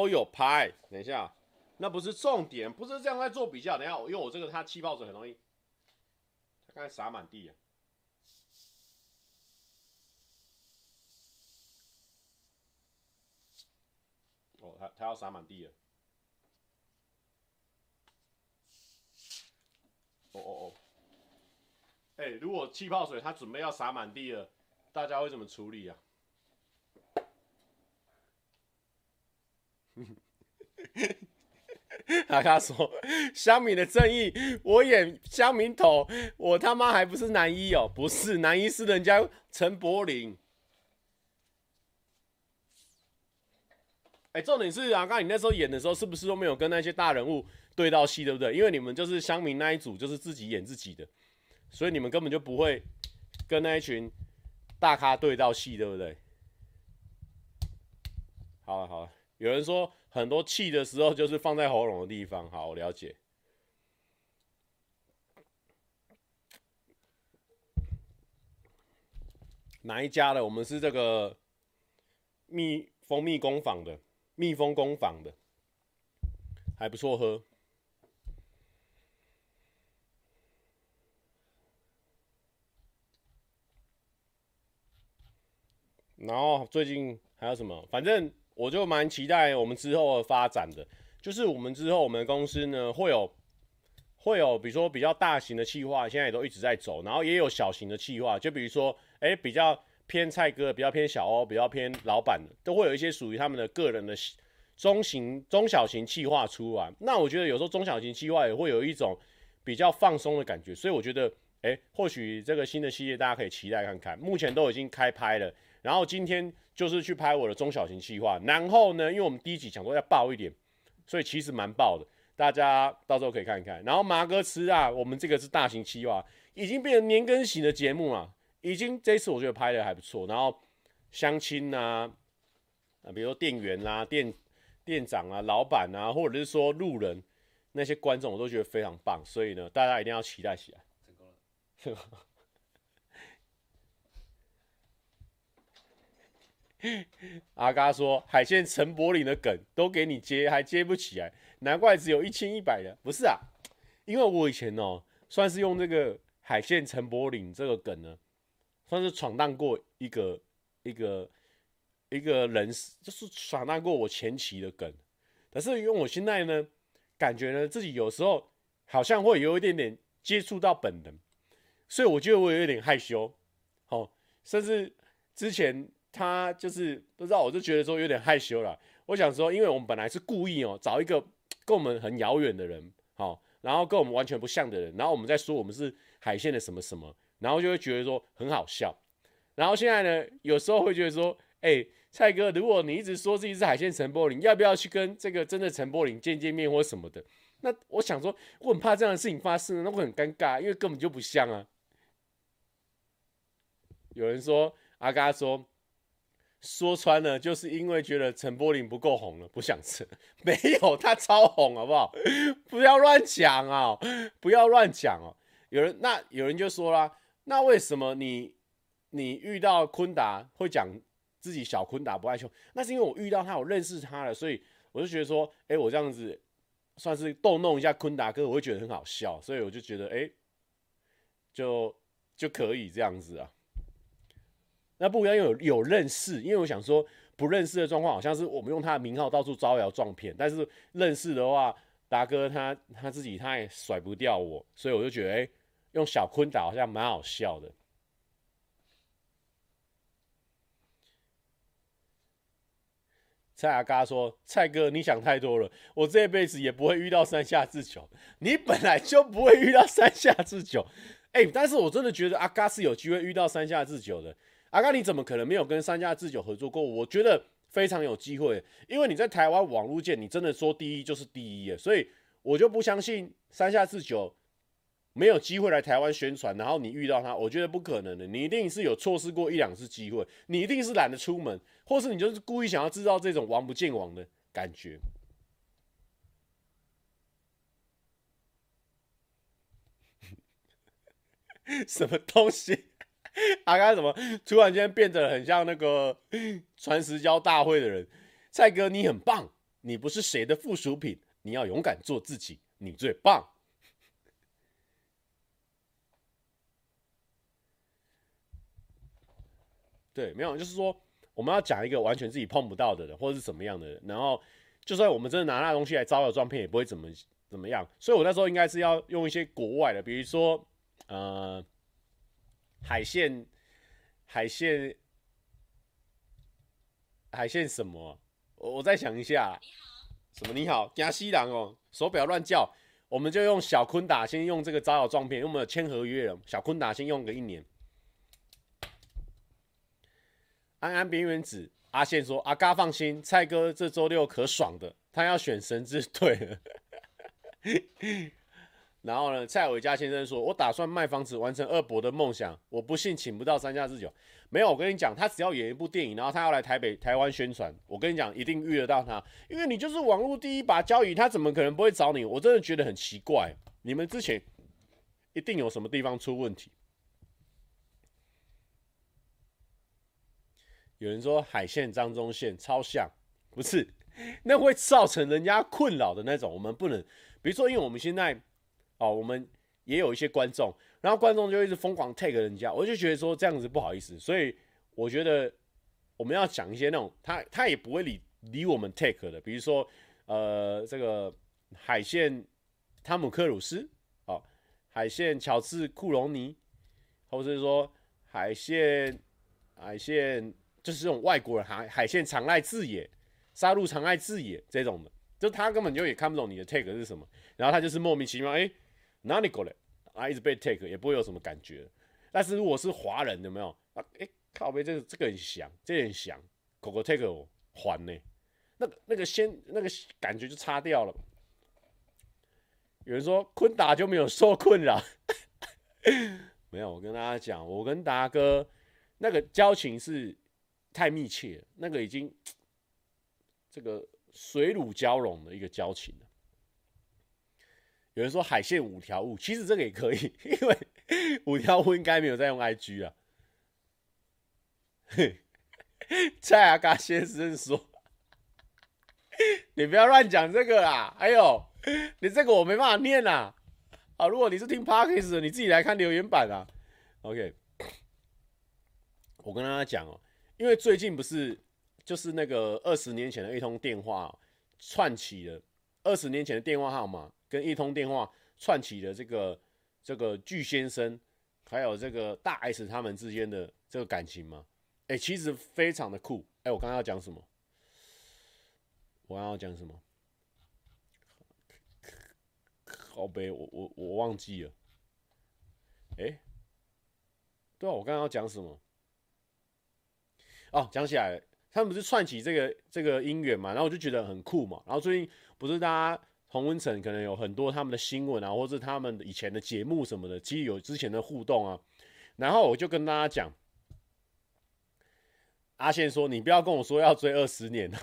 有拍。等一下，那不是重点，不是这样在做比较。等一下，因为我这个它气泡水很容易，它刚才洒满地了。哦，它要洒满地了。哦！如果气泡水它准备要洒满地了，大家会怎么处理啊？阿嘎说：“乡民的正义，我演乡民头，我他妈还不是男一哦？不是男一，是人家陈柏霖。”重点是阿嘎，你那时候演的时候，是不是都没有跟那些大人物对到戏，对不对？因为你们就是乡民那一组，就是自己演自己的，所以你们根本就不会跟那一群大咖对到戏，对不对？好了，有人说很多气的时候就是放在喉咙的地方。好，我了解。哪一家的？我们是这个蜜蜂工坊的，还不错喝。然后最近还有什么？反正我就蛮期待我们之后的发展的，就是我们的公司呢会有，比如说比较大型的企划，现在也都一直在走，然后也有小型的企划，就比如说，比较偏蔡哥，比较偏小欧，比较偏老板的，都会有一些属于他们的个人的中小型企划出来。那我觉得有时候中小型企划也会有一种比较放松的感觉，所以我觉得，或许这个新的系列大家可以期待看看，目前都已经开拍了。然后今天就是去拍我的中小型企划，然后呢，因为我们第一集想说要爆一点，所以其实蛮爆的，大家到时候可以看一看。然后麻哥吃啊，我们这个是大型企划，已经变成年更型的节目了，已经这次我觉得拍的还不错。然后相亲啊，比如说店员啦、店长啊、老板啊，或者是说路人那些观众，我都觉得非常棒，所以呢，大家一定要期待起来。成功了。阿嘎说：“海鲜陈柏霖的梗都给你接，还接不起来，难怪只有1100的。不是啊，因为我以前算是用这个海鲜陈柏霖这个梗呢，算是闯荡过一个人，就是闯荡过我前期的梗。但是因为我现在呢，感觉呢自己有时候好像会有一点点接触到本人，所以我觉得我有点害羞。甚至之前。”他就是不知道，我就觉得说有点害羞了。我想说，因为我们本来是故意找一个跟我们很遥远的人，然后跟我们完全不像的人，然后我们再说我们是海鲜的什么什么，然后就会觉得说很好笑。然后现在呢，有时候会觉得说，蔡哥，如果你一直说自己是海鲜陈柏霖，要不要去跟这个真的陈柏霖见面或什么的？那我想说，我很怕这样的事情发生，那会很尴尬，因为根本就不像啊。有人说，阿嘎说。说穿了，就是因为觉得陈柏霖不够红了，不想吃。没有，他超红，好不好？不要乱讲啊！不要乱讲哦。有人就说啦，那为什么你遇到坤达会讲自己小坤达不害羞？那是因为我遇到他，我认识他了，所以我就觉得说，我这样子算是逗弄一下坤达哥，我会觉得很好笑，所以我就觉得，就可以这样子啊。那不一样，有认识，因为我想说不认识的状况好像是我们用他的名号到处招摇撞骗，但是认识的话，达哥他自己他也甩不掉我，所以我就觉得用小坤打好像蛮好笑的。蔡阿嘎说：“蔡哥，你想太多了，我这辈子也不会遇到山下智久，你本来就不会遇到山下智久，但是我真的觉得阿嘎是有机会遇到山下智久的。”阿嘎，你怎么可能没有跟山下智久合作过？我觉得非常有机会，因为你在台湾网络界，你真的说第一就是第一，所以我就不相信山下智久没有机会来台湾宣传，然后你遇到他，我觉得不可能的。你一定是有错失过1-2次机会，你一定是懒得出门，或是你就是故意想要制造这种王不见王的感觉。什么东西？阿嘎怎么突然间变得很像那个传实交大会的人？蔡哥，你很棒，你不是谁的附属品，你要勇敢做自己，你最棒。对，没有，就是说我们要讲一个完全自己碰不到的人，或者是怎么样的人，然后就算我们真的拿那东西来招摇撞骗，也不会怎么样。所以我那时候应该是要用一些国外的，比如说海鲜什么？我再想一下。你好，什么你好？江西郎哦，手表乱叫。我们就用小坤达，先用这个招摇撞骗，因为我们有签合约了。小坤达先用个1年。安安边缘子阿宪说：“阿嘎放心，蔡哥这周6可爽的，他要选神之队了。”然后呢，蔡伟嘉先生说：“我打算卖房子，完成二伯的梦想。我不信请不到三下四九。”没有，我跟你讲，他只要演一部电影，然后他要来台湾宣传，我跟你讲，一定遇得到他，因为你就是网络第一把交椅，他怎么可能不会找你？我真的觉得很奇怪，你们之前一定有什么地方出问题。有人说海线张忠宪超像，不是，那会造成人家困扰的那种，我们不能。比如说，因为我们现在。哦，我们也有一些观众，然后观众就一直疯狂 tag 人家，我就觉得说这样子不好意思，所以我觉得我们要讲一些那种他也不会理我们 tag 的，比如说这个海线汤姆克鲁斯，哦，海线乔治库隆尼，或是说海线就是这种外国人海线长濑智也、杀戮长濑智也这种的，就他根本就也看不懂你的 tag 是什么，然后他就是莫名其妙哎。欸哪里过来啊？一直被 take 也不会有什么感觉。但是如果是华人，有没有啊？哎、欸，靠北，这个很响，这个很响，狗狗 take 我还呢、欸，那个感觉就差掉了。有人说坤达就没有受困扰，没有。我跟大家讲，我跟达哥那个交情是太密切了，那个已经这个水乳交融的一个交情了。有人说海线五条悟，其实这个也可以，因为五条悟应该没有在用 IG 啊。蔡阿嘎先生说：“你不要乱讲这个啦！”哎呦，你这个我没办法念啦。啊，如果你是听 Podcast 的，你自己来看留言板啊。OK， 我跟大家讲哦，因为最近不是就是那个20年前的一通电话、哦、串起了20年前的电话号码。跟一通电话串起了这个巨先生，还有这个大 S 他们之间的这个感情吗？哎、欸，其实非常的酷。哎、欸，我刚刚要讲什么？靠北，我忘记了。哎、欸，对啊，我刚刚要讲什么？哦，讲起来了，他们不是串起这个姻缘嘛？然后我就觉得很酷嘛。然后最近不是大家。洪文成可能有很多他们的新闻啊，或者他们以前的节目什么的，其实有之前的互动啊。然后我就跟大家讲，阿宪说：“你不要跟我说要追20年了，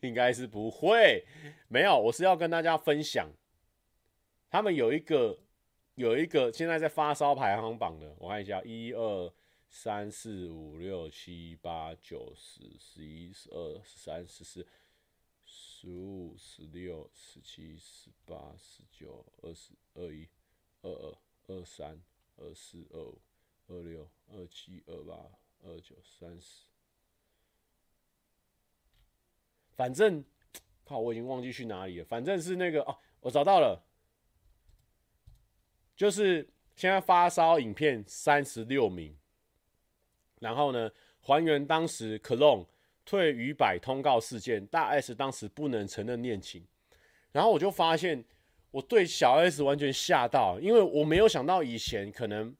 应该是不会。没有，我是要跟大家分享，他们有一个现在在发烧排行榜的，我看一下，1、2、3、4、5、6、7、8、9、10、11、12、13、14。”15、16、17、18、19、20、21、22、23、24、25、26、27、28、29、30，反正靠，我已经忘记去哪里了。反正是那个哦，我找到了，就是现在发烧影片36名，然后呢，还原当时 Clone。退于百通告事件，大 S 当时不能承认恋情，然后我就发现我对小 S 完全吓到，因为我没有想到以前可能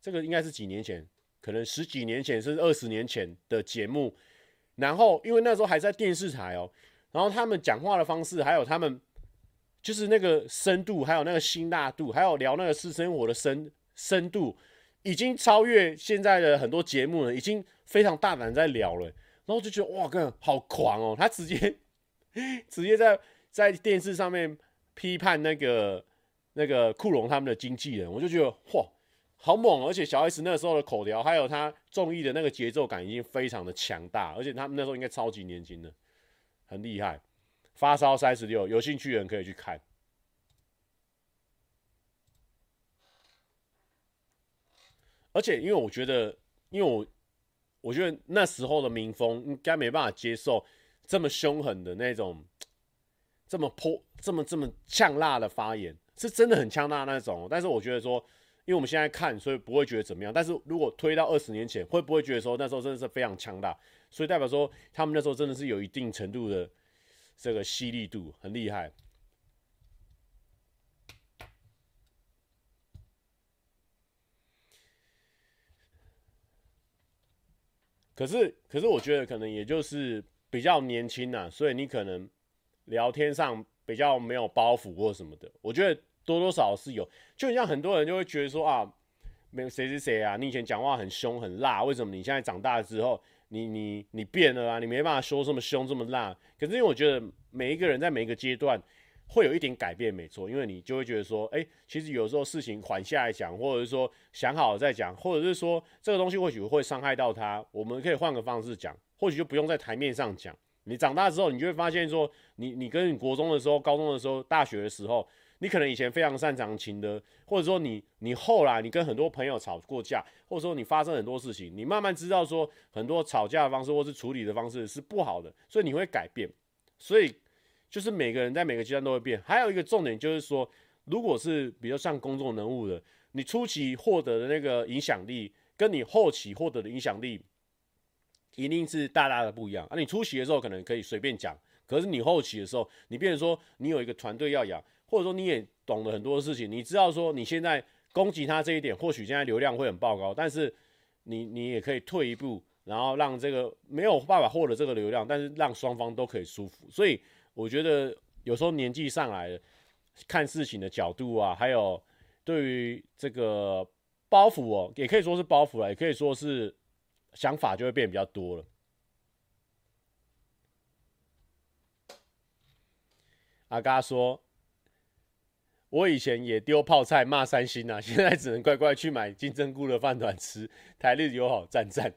这个应该是几年前，可能10几年前甚至20年前的节目，然后因为那时候还在电视台哦，然后他们讲话的方式，还有他们就是那个深度，还有那个辛辣度，还有聊那个私生活的深度，已经超越现在的很多节目了，已经非常大胆在聊了。然后就觉得哇，哥好狂哦！他直接在电视上面批判那个库龙他们的经纪人，我就觉得哇，好猛哦！而且小 S 那时候的口条，还有他综艺的那个节奏感已经非常的强大，而且他们那时候应该超级年轻的，很厉害。发烧36，有兴趣的人可以去看。而且因为我觉得，我觉得那时候的民风应该没办法接受这么凶狠的那种，这么呛辣的发言，是真的很呛辣那种。但是我觉得说，因为我们现在看，所以不会觉得怎么样。但是如果推到20年前，会不会觉得说那时候真的是非常呛辣？所以代表说他们那时候真的是有一定程度的这个犀利度，很厉害。可是我觉得可能也就是比较年轻啊，所以你可能聊天上比较没有包袱或什么的，我觉得多多少少是有。就很像很多人就会觉得说啊，没有谁是谁啊，你以前讲话很凶很辣，为什么你现在长大之后，你变了啊，你没办法说这么凶这么辣。可是因为我觉得每一个人在每一个阶段会有一点改变，没错，因为你就会觉得说，哎，其实有时候事情缓下来讲，或者是说想好了再讲，或者是说这个东西或许会伤害到他，我们可以换个方式讲，或许就不用在台面上讲。你长大之后，你就会发现说，你跟你国中的时候、高中的时候、大学的时候，你可能以前非常擅长情的，或者说你后来你跟很多朋友吵过架，或者说你发生很多事情，你慢慢知道说很多吵架的方式或是处理的方式是不好的，所以你会改变。所以就是每个人在每个阶段都会变。还有一个重点就是说，如果是比较像公众人物的，你初期获得的那个影响力，跟你后期获得的影响力一定是大大的不一样啊！你初期的时候可能可以随便讲，可是你后期的时候，你变成说你有一个团队要养，或者说你也懂得很多事情，你知道说你现在攻击他这一点，或许现在流量会很爆高，但是你也可以退一步，然后让这个没有办法获得这个流量，但是让双方都可以舒服。所以我觉得有时候年纪上来了，看事情的角度啊，还有对于这个包袱哦，也可以说是包袱啦，也可以说是想法就会变比较多了。阿嘎说：“我以前也丢泡菜骂三星啊，现在只能乖乖去买金针菇的饭团吃。台日友好，赞赞。”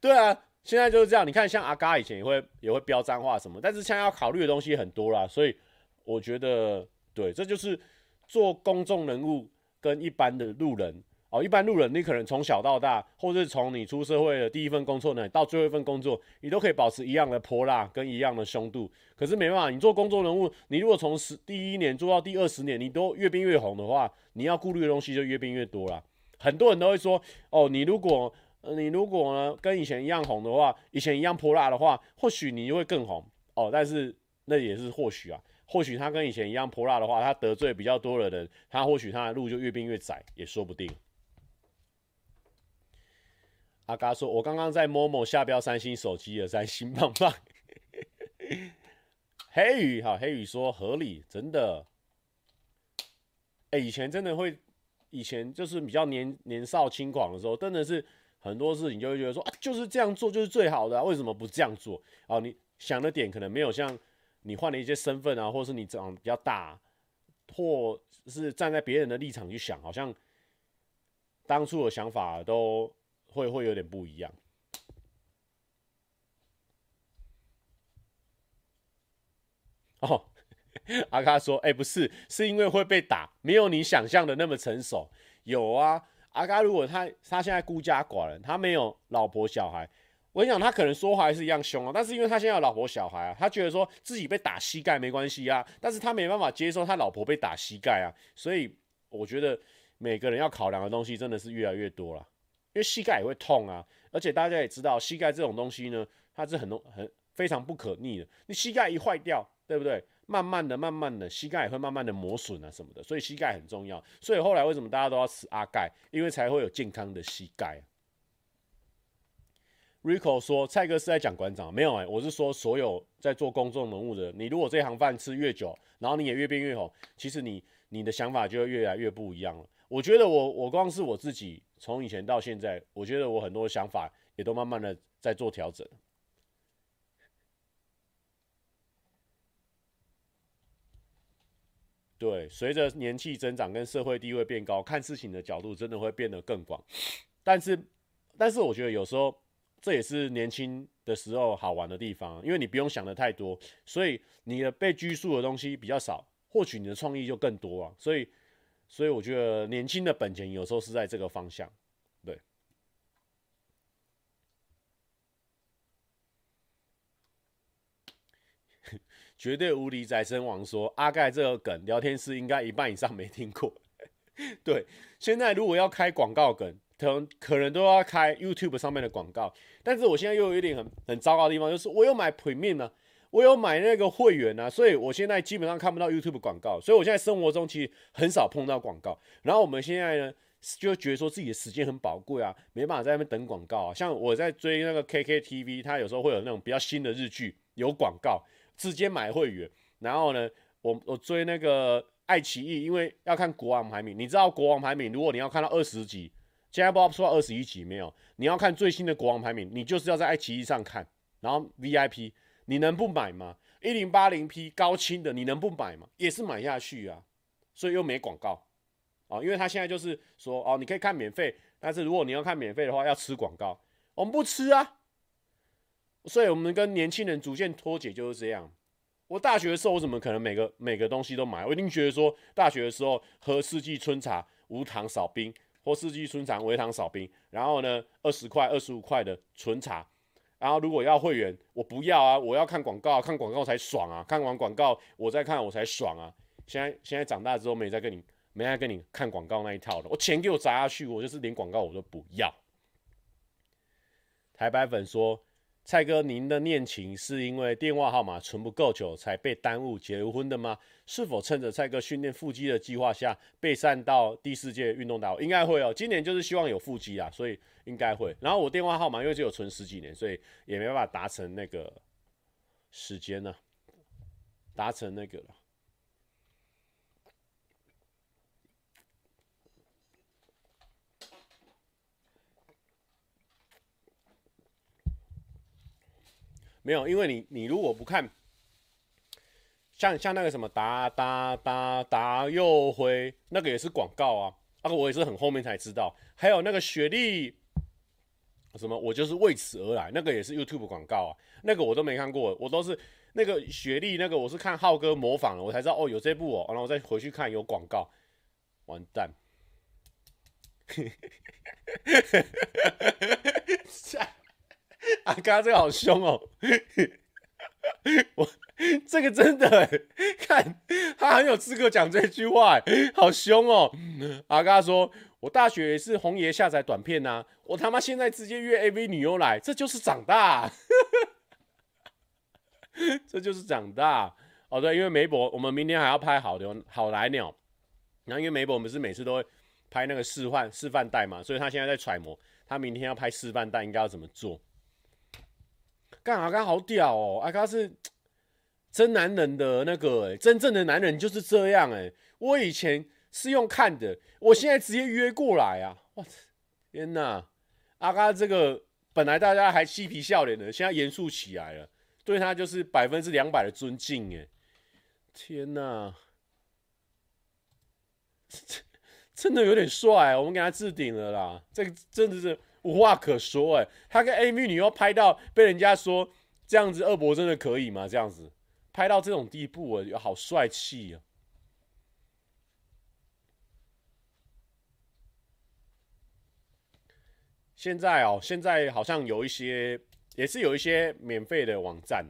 对啊，现在就是这样。你看，像阿嘎以前也会飙脏话什么，但是现在要考虑的东西很多啦，所以我觉得对，这就是做公众人物跟一般的路人。一般路人，你可能从小到大，或是从你出社会的第一份工作呢，到最后一份工作，你都可以保持一样的泼辣跟一样的凶度。可是没办法，你做公众人物，你如果从第1年做到第20年，你都越变越红的话，你要顾虑的东西就越变越多啦。很多人都会说，哦，你如果呢跟以前一样红的话，以前一样泼辣的话，或许你会更红哦。但是那也是或许啊，或许他跟以前一样泼辣的话，他得罪比较多的人，他或许他的路就越变越窄，也说不定。阿嘎说：“我刚刚在Momo下标三星手机的三星棒棒。”黑羽好，黑羽说合理，真的。以前真的会，以前就是比较年少轻狂的时候，真的是很多事情就会觉得说啊，就是这样做就是最好的啊，为什么不这样做？哦，你想的点可能没有像你换了一些身份啊，或是你长得比较大，或是站在别人的立场去想，好像当初的想法都会有点不一样。哦，阿嘎说：“不是，是因为会被打，没有你想象的那么成熟。”有啊，阿嘎如果他现在孤家寡人，他没有老婆小孩，我跟你讲，他可能说话还是一样凶啊。但是因为他现在有老婆小孩啊，他觉得说自己被打膝盖没关系啊，但是他没办法接受他老婆被打膝盖啊。所以我觉得每个人要考量的东西真的是越来越多了。因为膝盖也会痛啊，而且大家也知道，膝盖这种东西呢，它是非常不可逆的。你膝盖一坏掉，对不对？慢慢的，膝盖也会慢慢的磨损啊什么的，所以膝盖很重要。所以后来为什么大家都要吃阿钙？因为才会有健康的膝盖。Rico 说：“蔡哥是在讲馆长，没有哎，我是说所有在做公众人物的，你如果这行饭吃越久，然后你也越变越红，其实你的想法就会越来越不一样了。”我觉得我光是我自己从以前到现在，我觉得我很多想法也都慢慢的在做调整。对，随着年纪增长跟社会地位变高，看事情的角度真的会变得更广。但是我觉得有时候这也是年轻的时候好玩的地方，因为你不用想的太多，所以你的被拘束的东西比较少，或许你的创意就更多啊，所以我觉得年轻的本钱有时候是在这个方向，对。绝对无敌宅身王说：“阿盖这个梗，聊天室应该一半以上没听过。”对，现在如果要开广告梗，可能都要开 YouTube 上面的广告。但是我现在又有一点很糟糕的地方，就是我有买 Premium 啊。我有买那个会员啊，所以我现在基本上看不到 YouTube 广告，所以我现在生活中其实很少碰到广告。然后我们现在呢，就觉得说自己的时间很宝贵啊，没办法在那边等广告啊。像我在追那个 KKTV， 它有时候会有那种比较新的日剧有广告，直接买会员。然后呢，我追那个爱奇艺，因为要看国王排名。你知道国王排名，如果你要看到20集，现在不知道出到21集没有？你要看最新的国王排名，你就是要在爱奇艺上看，然后 VIP， 你能不买吗？ 1080P 高清的，你能不买吗？也是买下去啊，所以又没广告啊、哦，因为他现在就是说哦，你可以看免费，但是如果你要看免费的话，要吃广告，我们不吃啊，所以我们跟年轻人逐渐脱节就是这样。我大学的时候，我怎么可能每个东西都买？我一定觉得说，大学的时候喝四季春茶无糖少冰，或四季春茶微糖少冰，然后呢20块、25块的纯茶。 然后如果要会员，我不要啊！我要看广告，看广告才爽啊！看完广告我再看我才爽啊！现在长大之后没再跟你看广告那一套了。我钱给我砸下去，我就是连广告我都不要。台白粉说：“蔡哥，您的恋情是因为电话号码存不够久才被耽误结婚的吗？是否趁着蔡哥训练腹肌的计划下，备战到第4届运动大会？应该会哦，今年就是希望有腹肌啊，所以。” 应该会，然后我电话号码因为只有存10几年，所以也没办法达成那个时间呢、啊，达成那个了。没有，因为你如果不看，像那个什么达佑辉那个也是广告啊，那个我也是很后面才知道，还有那个雪莉。 什么？我就是为此而来，那个也是 YouTube 广告啊，那个我都没看过，我都是那个学历，那个我是看浩哥模仿了，我才知道哦有这部哦，然后我再回去看有广告，完蛋，啊，刚刚这个好凶哦，我这个真的看他很有资格讲这句话，好凶哦，啊，刚刚说。 我大学也是红爷下载短片啊，我他妈现在直接约 AV 女优来，这就是长大、啊，这就是长大。哦对，因为梅博我们明天还要拍好来鸟，然后因为梅博我们是每次都会拍那个示范带嘛，所以他现在在揣摩，他明天要拍示范带应该要怎么做。干阿嘎好屌哦，阿嘎是真男人的那个、欸，真正的男人就是这样哎、欸，我以前。 是用看的，我现在直接约过来啊！我天哪，阿嘎这个本来大家还嬉皮笑脸的，现在严肃起来了，对他就是200%的尊敬哎！天哪，真的有点帅、欸，我们给他置顶了啦！这个真的是无话可说哎、欸，他跟 AV 女优拍到被人家说这样子二伯真的可以吗？这样子拍到这种地步哎、欸，好帅气啊！ 现在哦，现在好像有一些，也是有一些免费的网站，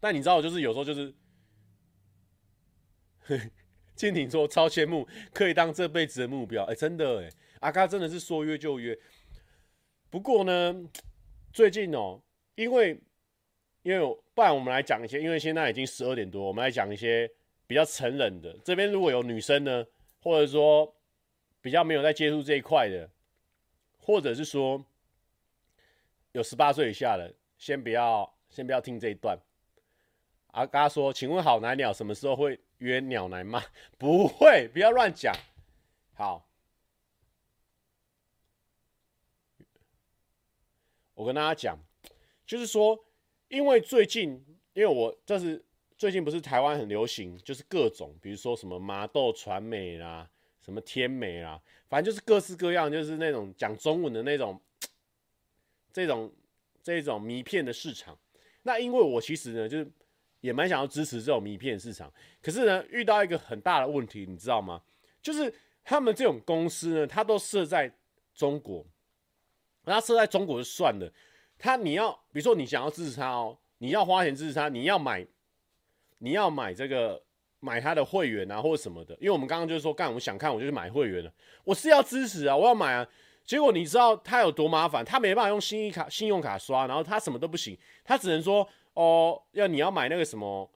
但你知道，就是有时候就是，蜻蜓说超羡慕，可以当这辈子的目标，哎、欸，真的哎、欸，阿嘎真的是说约就约。不过呢，最近哦，因为不然我们来讲一些，因为现在已经12点多，我们来讲一些比较成人的。这边如果有女生呢，或者说。 比较没有在接触这一块的，或者是说有18岁以下的，先不要听这一段。阿嘎说：“请问好奶鸟什么时候会约鸟奶吗？”不会，不要乱讲。好，我跟大家讲，就是说，因为最近，因为我这是最近不是台湾很流行，就是各种，比如说什么麻豆传媒啦。 什么天美啦，反正就是各式各样，就是那种讲中文的那种，这种迷片的市场。那因为我其实呢，就是也蛮想要支持这种迷片市场，可是呢，遇到一个很大的问题，你知道吗？就是他们这种公司呢，它都设在中国，它设在中国就算了，你要比如说你想要支持它哦，你要花钱支持它，你要买这个。 买他的会员啊，或者什么的，因为我们刚刚就是说，干，我们想看，我就去买会员了。我是要支持啊，我要买啊。结果你知道他有多麻烦？他没办法用信用卡刷，然后他什么都不行，他只能说哦，你要买那个什么，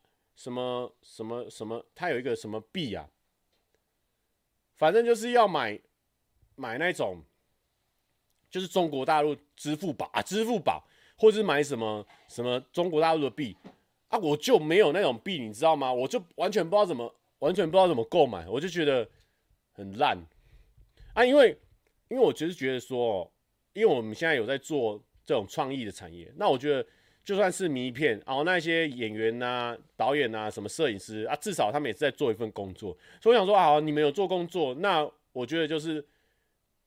他有一个什么币啊，反正就是要买那种，就是中国大陆支付宝啊，支付宝，或者是买什么中国大陆的币。啊，我就没有那种币，你知道吗？我就完全不知道怎么购买，我就觉得很烂啊，因为我就是觉得说，因为我们现在有在做这种创意的产业，那我觉得就算是迷片哦，那些演员啊、导演啊、什么摄影师啊，至少他们也是在做一份工作。所以我想说，好，你们有做工作，那我觉得就是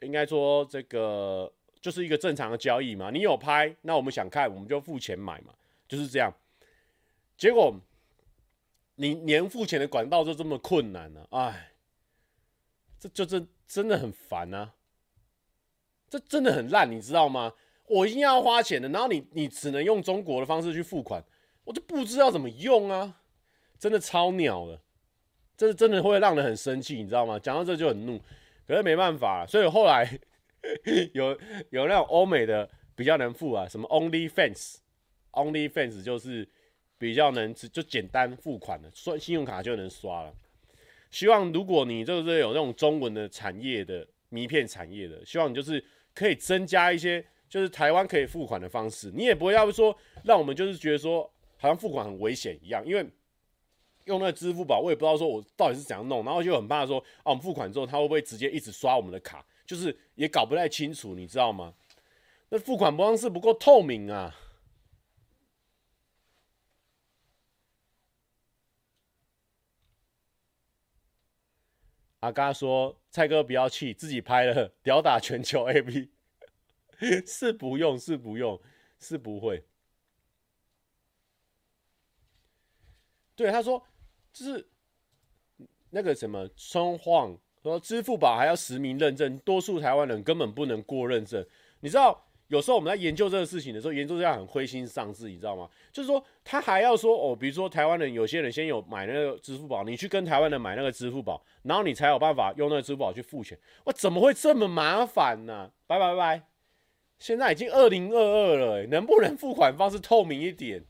应该说这个就是一个正常的交易嘛。你有拍，那我们想看，我们就付钱买嘛，就是这样。结果你连付钱的管道就这么困难了，哎，这就真的很烦啊！这真的很烂，你知道吗？我一定要花钱的，然后你只能用中国的方式去付款，我就不知道怎么用啊！真的超鸟的，这真的会让人很生气，你知道吗？讲到这就很怒，可是没办法，所以后来有那种欧美的比较能付啊，什么 OnlyFans 就是比较能就简单付款的，信用卡就能刷了。希望如果你就是有那种中文的产业的迷片产业的，希望你就是可以增加一些。就是台湾可以付款的方式，你也不会要说让我们就是觉得说好像付款很危险一样，因为用那个支付宝，我也不知道说我到底是怎样弄，然后就很怕说啊，我们付款之后他会不会直接一直刷我们的卡，就是也搞不太清楚，你知道吗？那付款方式不够透明啊。阿嘎说：“蔡哥不要气，自己拍了，屌打全球 AV。” 是不会。对，他说就是那个什么双晃说支付宝还要实名认证，多数台湾人根本不能过认证。你知道，有时候我们在研究这个事情的时候，研究这样很灰心丧志，你知道吗？就是说他还要说哦，比如说台湾人有些人先有买那个支付宝，你去跟台湾人买那个支付宝，然后你才有办法用那个支付宝去付钱。我怎么会这么麻烦呢？拜拜。现在已经2022了，能不能付款方式透明一点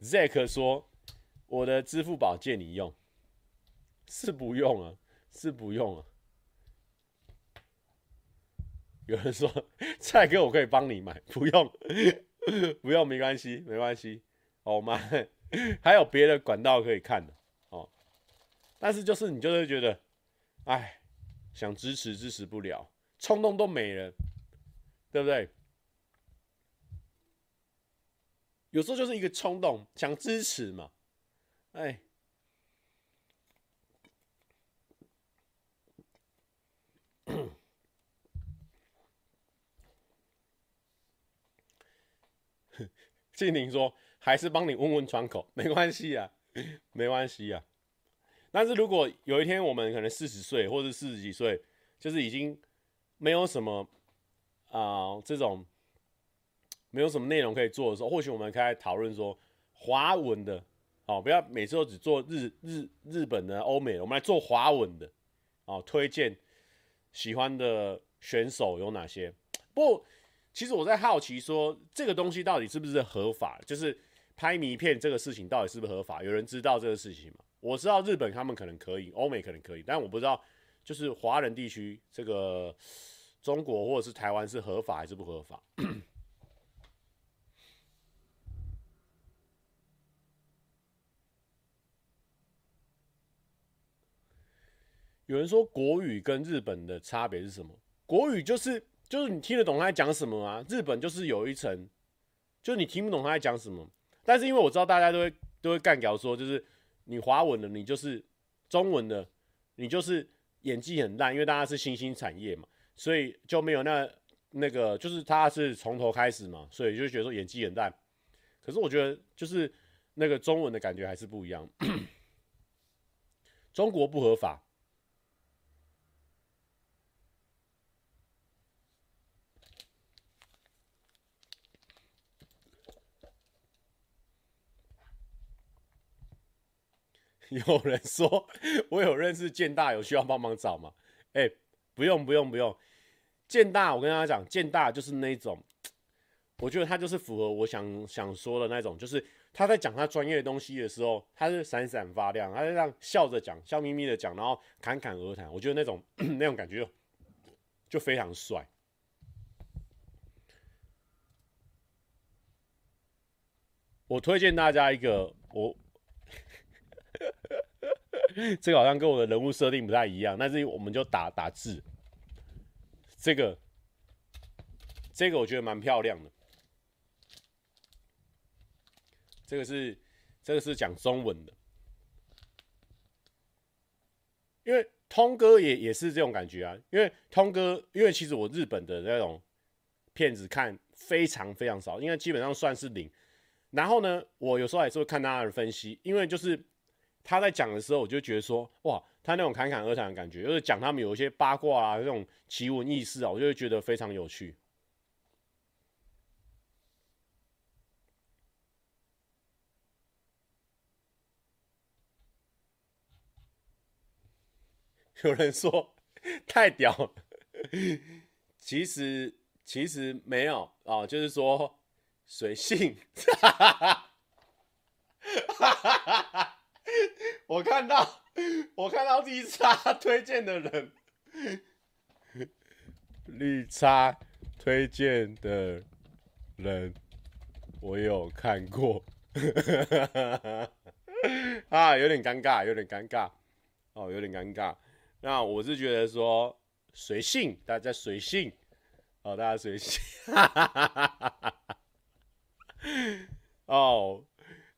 ？Zack 说：“我的支付宝借你用，是不用啊。”有人说：“蔡哥，我可以帮你买，不用，没关系。”哦妈，还有别的管道可以看的哦。但是就是你就会觉得。哎，想支持不了，冲动都没了，对不对？有时候就是一个冲动，想支持嘛，哎。静宁说，还是帮你问问窗口，没关系啊。但是如果有一天我们可能40岁或者40几岁，就是已经没有什么这种没有什么内容可以做的时候，或许我们可以来讨论说华文的，哦，不要每次都只做日本的、欧美的，我们来做华文的，哦，推荐喜欢的选手有哪些？不过其实我在好奇说，这个东西到底是不是合法？就是拍迷片这个事情到底是不是合法？有人知道这个事情吗？我知道日本他们可能可以，欧美可能可以，但我不知道就是华人地区这个中国或者是台湾是合法还是不合法。有人说国语跟日本的差别是什么？国语就是你听得懂他在讲什么吗？日本就是有一层，就是你听不懂他在讲什么。但是因为我知道大家都会干屌说就是。你华文的，你就是中文的，你就是演技很烂，因为大家是新兴产业嘛，所以就没有那个，就是他是从头开始嘛，所以就觉得说演技很烂。可是我觉得就是那个中文的感觉还是不一样。中国不合法，有人说，我有认识建大，有需要帮忙找吗？哎，不用。建大，我跟他讲，建大就是那种，我觉得他就是符合我想说的那种，就是他在讲他专业的东西的时候，他是闪闪发亮，他是这样笑着讲，笑眯眯的讲，然后侃侃而谈。我觉得那种感觉就非常帅。我推荐大家一个，这个好像跟我的人物设定不太一样，但是我们就打字。这个我觉得蛮漂亮的。这个是讲中文的，因为通哥也是这种感觉啊。因为通哥，因为其实我日本的那种片子看非常非常少，因为基本上算是零。然后呢，我有时候也是会看他的分析，因为就是他在讲的时候，我就觉得说，哇，他那种侃侃而谈的感觉，就是讲他们有一些八卦啊，那种奇闻异事啊，我就会觉得非常有趣。有人说太屌了，其实没有啊，就是说。水性，我看到绿叉推荐的人，我有看过，啊，有点尴尬。那我是觉得说水性，大家水性，哦，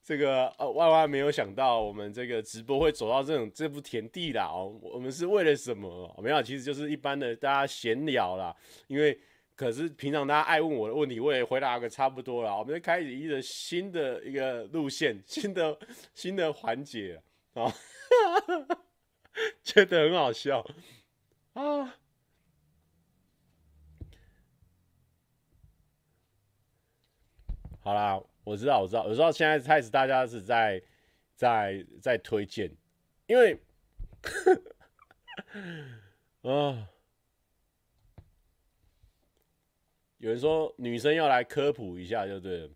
这个万万没有想到，我们这个直播会走到这步田地啦！哦，我们是为了什么？没有，其实就是一般的大家闲聊啦。因为可是平常大家爱问我的问题，我也回答个差不多啦。我们就开始一个新的一个路线，新的环节啊，觉得很好笑啊。好啦，我知道，有时候现在开始大家是在推荐，因为啊、有人说女生要来科普一下就对了，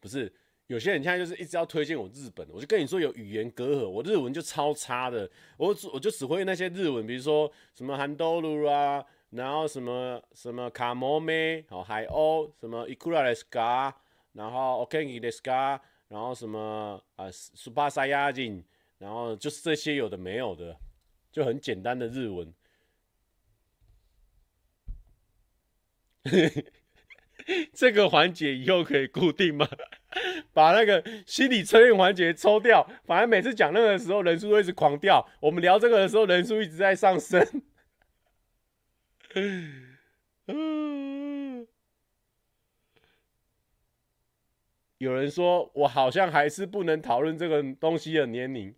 不是有些人现在就是一直要推荐我日本，我就跟你说有语言隔阂，我日文就超差的，我就只会那些日文，比如说什么韩多鲁啊。然后什么卡摩梅，好海鸥，什么伊库拉的 scar， 然后 OK 的 scar， 然后什么苏巴塞亚金，然后就是这些有的没有的，就很简单的日文。这个环节以后可以固定吗？把那个心理测验环节抽掉，反正每次讲那个的时候人数会一直狂掉，我们聊这个的时候人数一直在上升。有人说我好像还是不能讨论这个东西的年龄，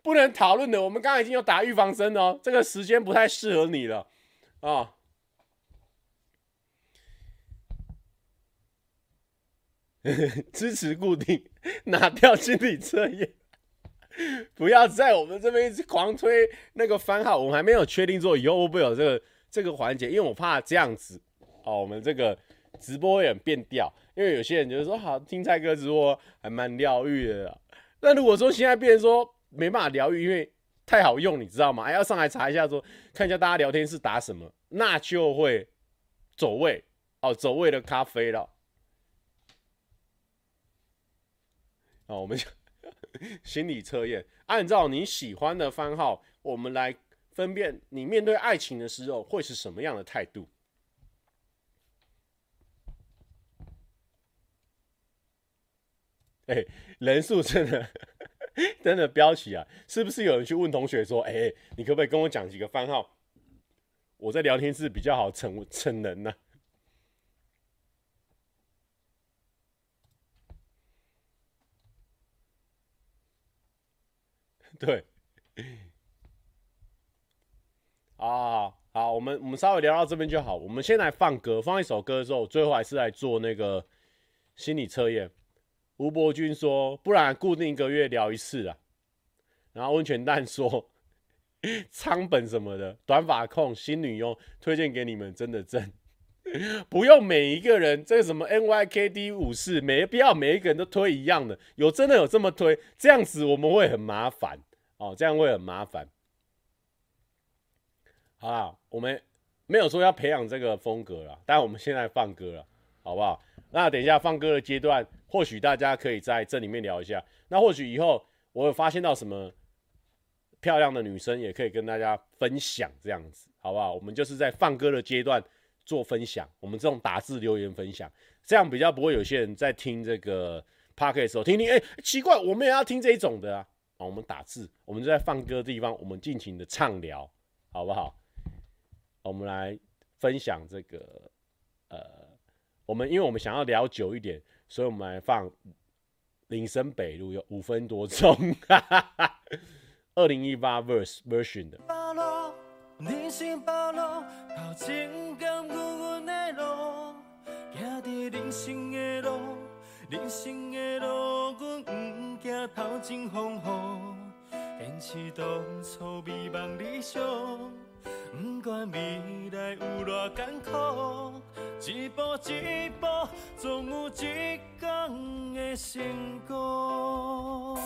不能讨论的，我们刚才已经有打预防针了哦，这个时间不太适合你了啊。支持固定，拿掉心理测验。不要在我们这边一直狂推那个番号，我们还没有确定说以后会不会有这个环节，因为我怕这样子哦，我们这个直播会很变调。因为有些人就是说，好听蔡哥直播还蛮疗愈的啦。那如果说现在变成说没办法疗愈，因为太好用，你知道吗？还要上来查一下说，看一下大家聊天是打什么，那就会走位哦，走位的咖啡了。哦，我们就。心理测验，按照你喜欢的番号，我们来分辨你面对爱情的时候会是什么样的态度。人数真的飙起啊！是不是有人去问同学说，你可不可以跟我讲几个番号？我在聊天室比较好逞能呢、啊。对，好，我们稍微聊到这边就好。我们先来放歌，放一首歌之后，最后还是来做那个心理测验。吴伯君说，不然固定一个月聊一次啊。然后温泉蛋说，仓本什么的，短发控新女优推荐给你们，真的正。不用每一个人，这个什么 NYKD 武士，没必要每一个人都推一样的，真的有这么推，这样子我们会很麻烦。哦，这样会很麻烦。好啦，我们没有说要培养这个风格啦，但我们现在放歌了，好不好？那等一下放歌的阶段，或许大家可以在这里面聊一下。那或许以后我有发现到什么漂亮的女生，也可以跟大家分享，这样子好不好？我们就是在放歌的阶段做分享，我们这种打字留言分享，这样比较不会有些人在听这个 podcast 的时候听听，奇怪，我们也要听这一种的啊。好，我们打字，我们就在放歌的地方，我们尽情的畅聊，好不好？我们来分享这个，因为我们想要聊久一点，所以我们来放林森北路有5分多钟，2018 version 的。人生的路，阮不惊头前风雨，坚持当初美梦理想。不管未来有偌艰苦，一步一步，总有一天会成功。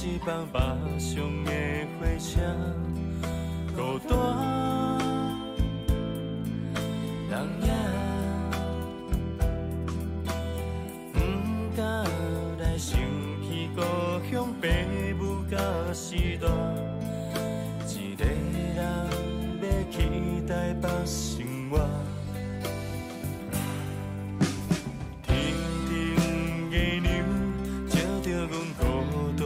一班巴上的火车，孤单人影，不敢来想起故乡父母甲时代，一个人要去台北生活，天顶月亮照着阮孤单。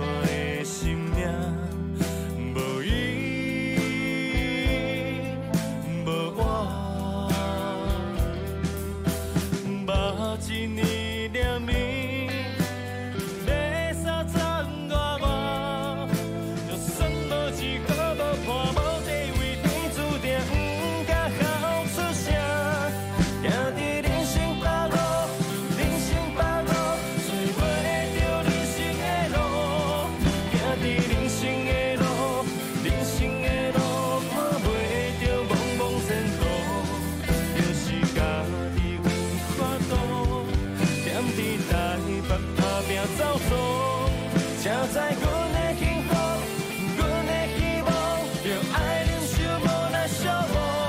才知阮的幸福，阮的希望是父母的笑容。行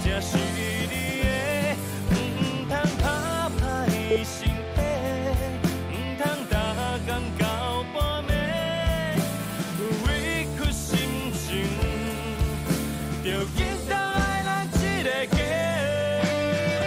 在人生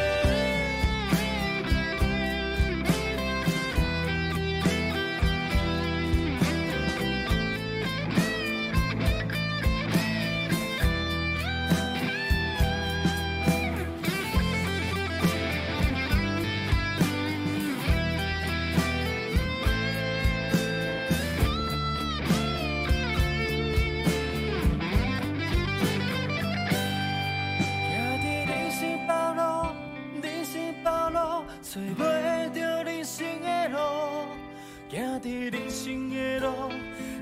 北路，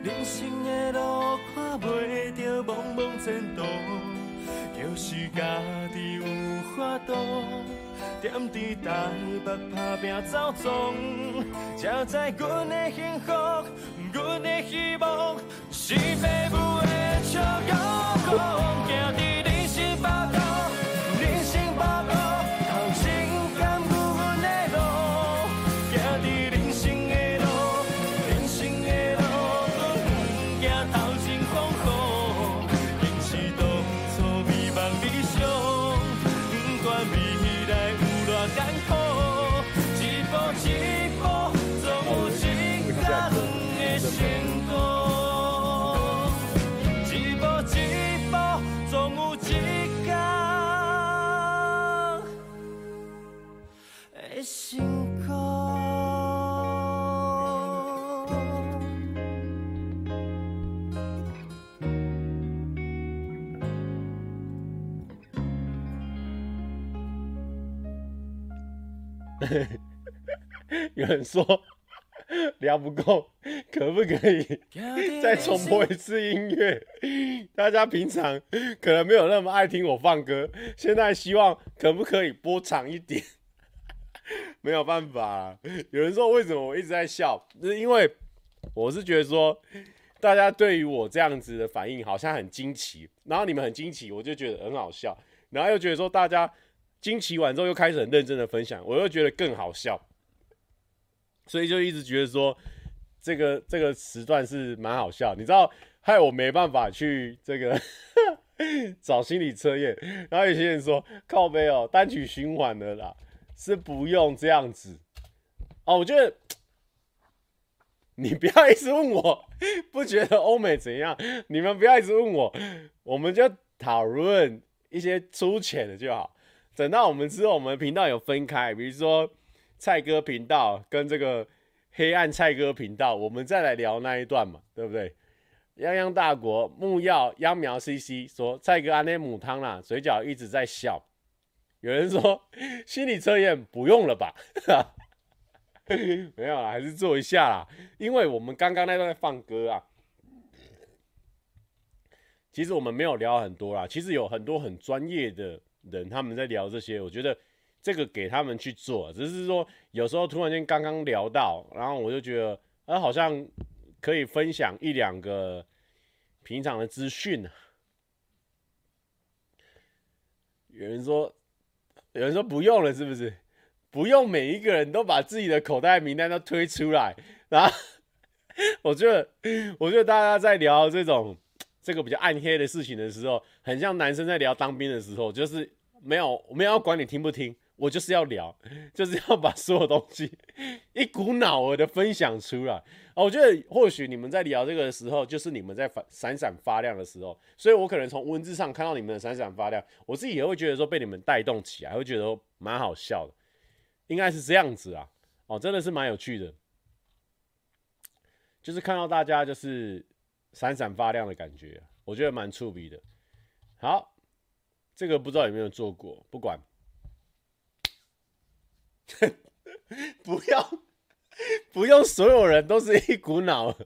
人生北路頭前甘有阮的路，行在人生的路，有人说聊不够，可不可以再重播一次音乐？大家平常可能没有那么爱听我放歌，现在希望可不可以播长一点？没有办法啦。有人说为什么我一直在笑，就是因为我是觉得说大家对于我这样子的反应好像很惊奇，然后你们很惊奇，我就觉得很好笑，然后又觉得说大家惊奇完之后又开始很认真的分享，我又觉得更好笑，所以就一直觉得说这个时段是蛮好笑，你知道，害我没办法去这个找心理测验。然后有些人说靠北哦，单曲循环的啦，是不用这样子哦。我觉得你不要一直问我，不觉得欧美怎样？你们不要一直问我，我们就讨论一些粗浅的就好。等到我们之后，我们频道有分开，比如说蔡哥频道跟这个黑暗蔡哥频道，我们再来聊那一段嘛，对不对？泱泱大国木曜秧苗 CC 说蔡哥安内母汤啦，嘴角一直在笑。有人说心理测验不用了吧？没有啦，还是做一下啦，因为我们刚刚那段在放歌啊。其实我们没有聊很多啦，其实有很多很专业的人他们在聊这些，我觉得这个给他们去做，只是说有时候突然间刚刚聊到，然后我就觉得好像可以分享一两个平常的资讯啊。有人说不用了，是不是？不用每一个人都把自己的口袋名单都推出来，然后我觉得大家在聊这个比较暗黑的事情的时候，很像男生在聊当兵的时候，就是没有要管你听不听，我就是要聊，就是要把所有东西一股脑儿的分享出来。我觉得或许你们在聊这个的时候，就是你们在闪闪发亮的时候，所以我可能从文字上看到你们的闪闪发亮，我自己也会觉得说被你们带动起来，会觉得蛮好笑的，应该是这样子啊。真的是蛮有趣的，就是看到大家就是闪闪发亮的感觉，我觉得蛮触鼻的。好，这个不知道有没有做过，不管，不用所有人都是一股脑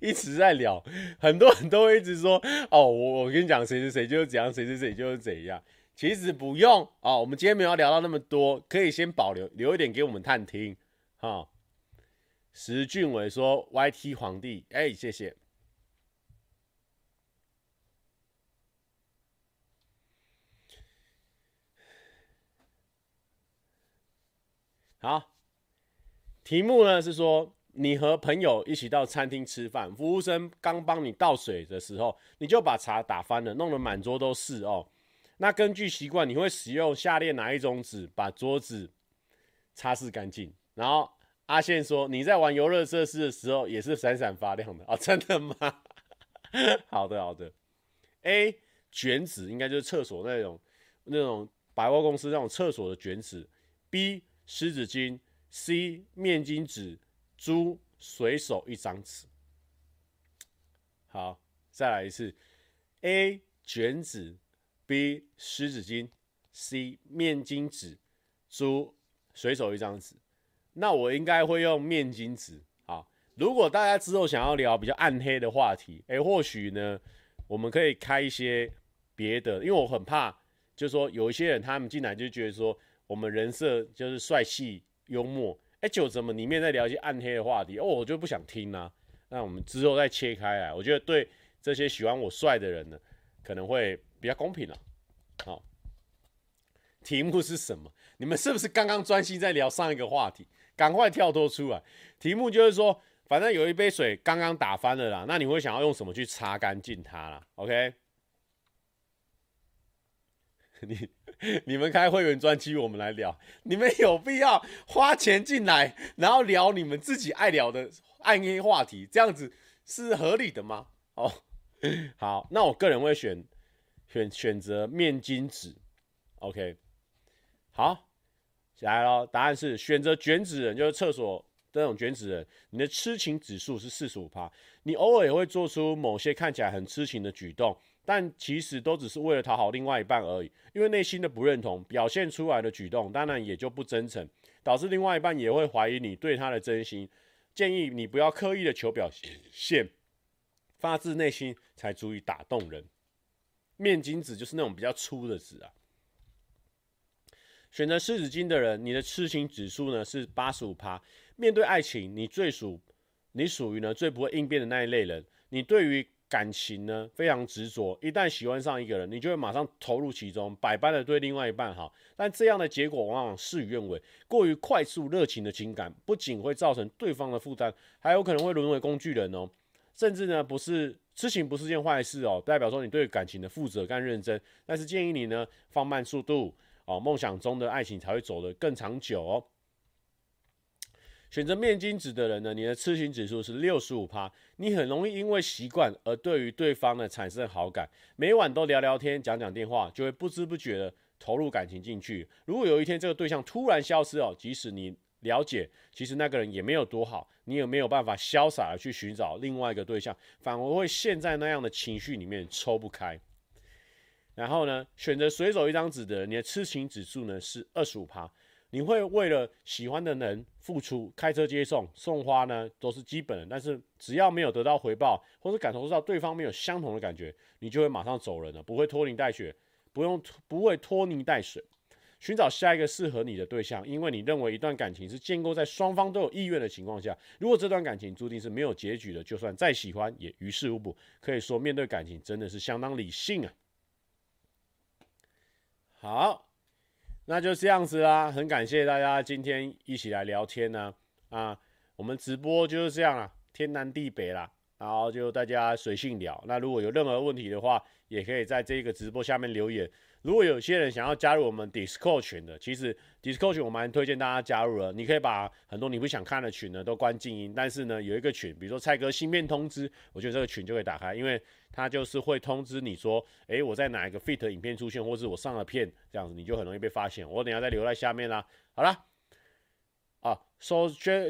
一直在聊，很多人都会一直说我跟你讲谁是谁就是怎样，谁是谁就是怎样。其实不用我们今天没有聊到那么多，可以先保留，留一点给我们探听。石俊伟说 YT 皇帝，谢谢。好，题目呢是说，你和朋友一起到餐厅吃饭，服务生刚帮你倒水的时候，你就把茶打翻了，弄得满桌都是那根据习惯，你会使用下列哪一种纸把桌子擦拭干净？然后阿宪说，你在玩游乐设施的时候也是闪闪发亮的真的吗？好的。A 卷纸，应该就是厕所那种百货公司那种厕所的卷纸。B湿纸巾， C 面巾纸，猪随手一张纸。好，再来一次。A 卷纸， B 湿纸巾， C 面巾纸，猪随手一张纸。那我应该会用面巾纸。好，如果大家之后想要聊比较暗黑的话题，或许呢，我们可以开一些别的，因为我很怕，就是说有一些人他们进来就觉得说，我们人设就是帅气幽默，就怎么里面在聊一些暗黑的话题我就不想听啦。那我们之后再切开来，我觉得对这些喜欢我帅的人呢，可能会比较公平啦。好，题目是什么？你们是不是刚刚专心在聊上一个话题？赶快跳脱出来。题目就是说，反正有一杯水刚刚打翻了啦，那你会想要用什么去擦干净它啦？OK？ 你你们开会员专区，我们来聊。你们有必要花钱进来，然后聊你们自己爱聊的暗黑话题，这样子是合理的吗？哦，好，那我个人会选择面巾纸。OK， 好，来咯，答案是选择卷纸人，就是厕所那种卷纸人。你的痴情指数是 45%， 你偶尔也会做出某些看起来很痴情的举动。但其实都只是为了讨好另外一半而已，因为内心的不认同表现出来的举动，当然也就不真诚，导致另外一半也会怀疑你对他的真心。建议你不要刻意的求表现，发自内心才足以打动人。面巾纸就是那种比较粗的纸啊。选择湿纸巾的人，你的痴情指数呢是 85%。面对爱情，你属于呢最不会应变的那一类人。你对于感情呢非常执着，一旦喜欢上一个人，你就会马上投入其中，百般的对另外一半好。但这样的结果往往事与愿违，过于快速热情的情感，不仅会造成对方的负担，还有可能会沦为工具人哦。甚至呢，痴情不是件坏事哦，代表说你对感情的负责跟认真。但是建议你呢放慢速度哦，梦想中的爱情才会走得更长久哦。选择面巾纸的人呢，你的痴情指数是 65%， 你很容易因为习惯而对于对方呢产生好感，每晚都聊聊天、讲讲电话，就会不知不觉的投入感情进去。如果有一天这个对象突然消失哦，即使你了解，其实那个人也没有多好，你也没有办法潇洒的去寻找另外一个对象，反而会陷在那样的情绪里面抽不开。然后呢，选择随手一张纸的人，你的痴情指数呢是 25%。你会为了喜欢的人付出，开车接送、送花呢，都是基本的。但是只要没有得到回报，或是感受到对方没有相同的感觉，你就会马上走人了，不会拖泥带水，寻找下一个适合你的对象。因为你认为一段感情是建构在双方都有意愿的情况下，如果这段感情注定是没有结局的，就算再喜欢也于事无补。可以说，面对感情真的是相当理性啊。好。那就这样子啦，很感谢大家今天一起来聊天呢、啊，我们直播就是这样啦，天南地北啦，然后就大家随性聊。那如果有任何问题的话，也可以在这个直播下面留言。如果有些人想要加入我们 Discord 群的，其实 Discord 群我蛮推荐大家加入的。你可以把很多你不想看的群呢都关静音，但是呢有一个群，比如说蔡哥新片通知，我觉得这个群就可以打开，因为它就是会通知你说，哎，我在哪一个 fit 影片出现，或是我上了片，这样子你就很容易被发现。我等一下再留在下面啦。好啦，啊，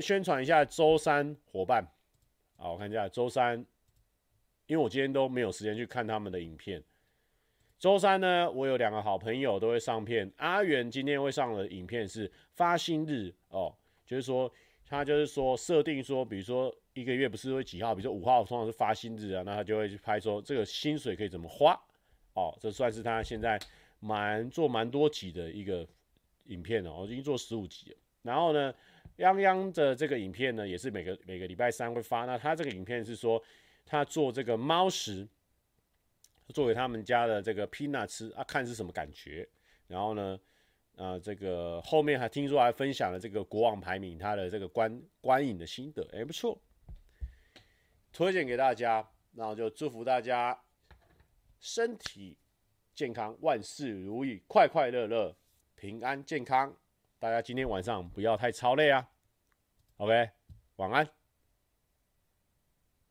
宣传一下周三伙伴，好，我看一下周三，因为我今天都没有时间去看他们的影片。周三呢，我有两个好朋友都会上片。阿元今天会上的影片是发薪日哦，就是说他就是说设定说，比如说一个月不是会几号，比如说5号通常是发薪日啊，那他就会去拍说这个薪水可以怎么花哦，这算是他现在蛮多集的一个影片哦，我已经做15集了。然后呢，泱泱的这个影片呢，也是每个礼拜3会发。那他这个影片是说他做这个猫食。作为他们家的这个peanut吃啊，看是什么感觉。然后呢，这个后面还听说还分享了这个国网排名，他的这个观影的心得，哎，不错，推荐给大家。然后就祝福大家身体健康，万事如意，快快乐乐，平安健康。大家今天晚上不要太操累啊。OK， 晚安。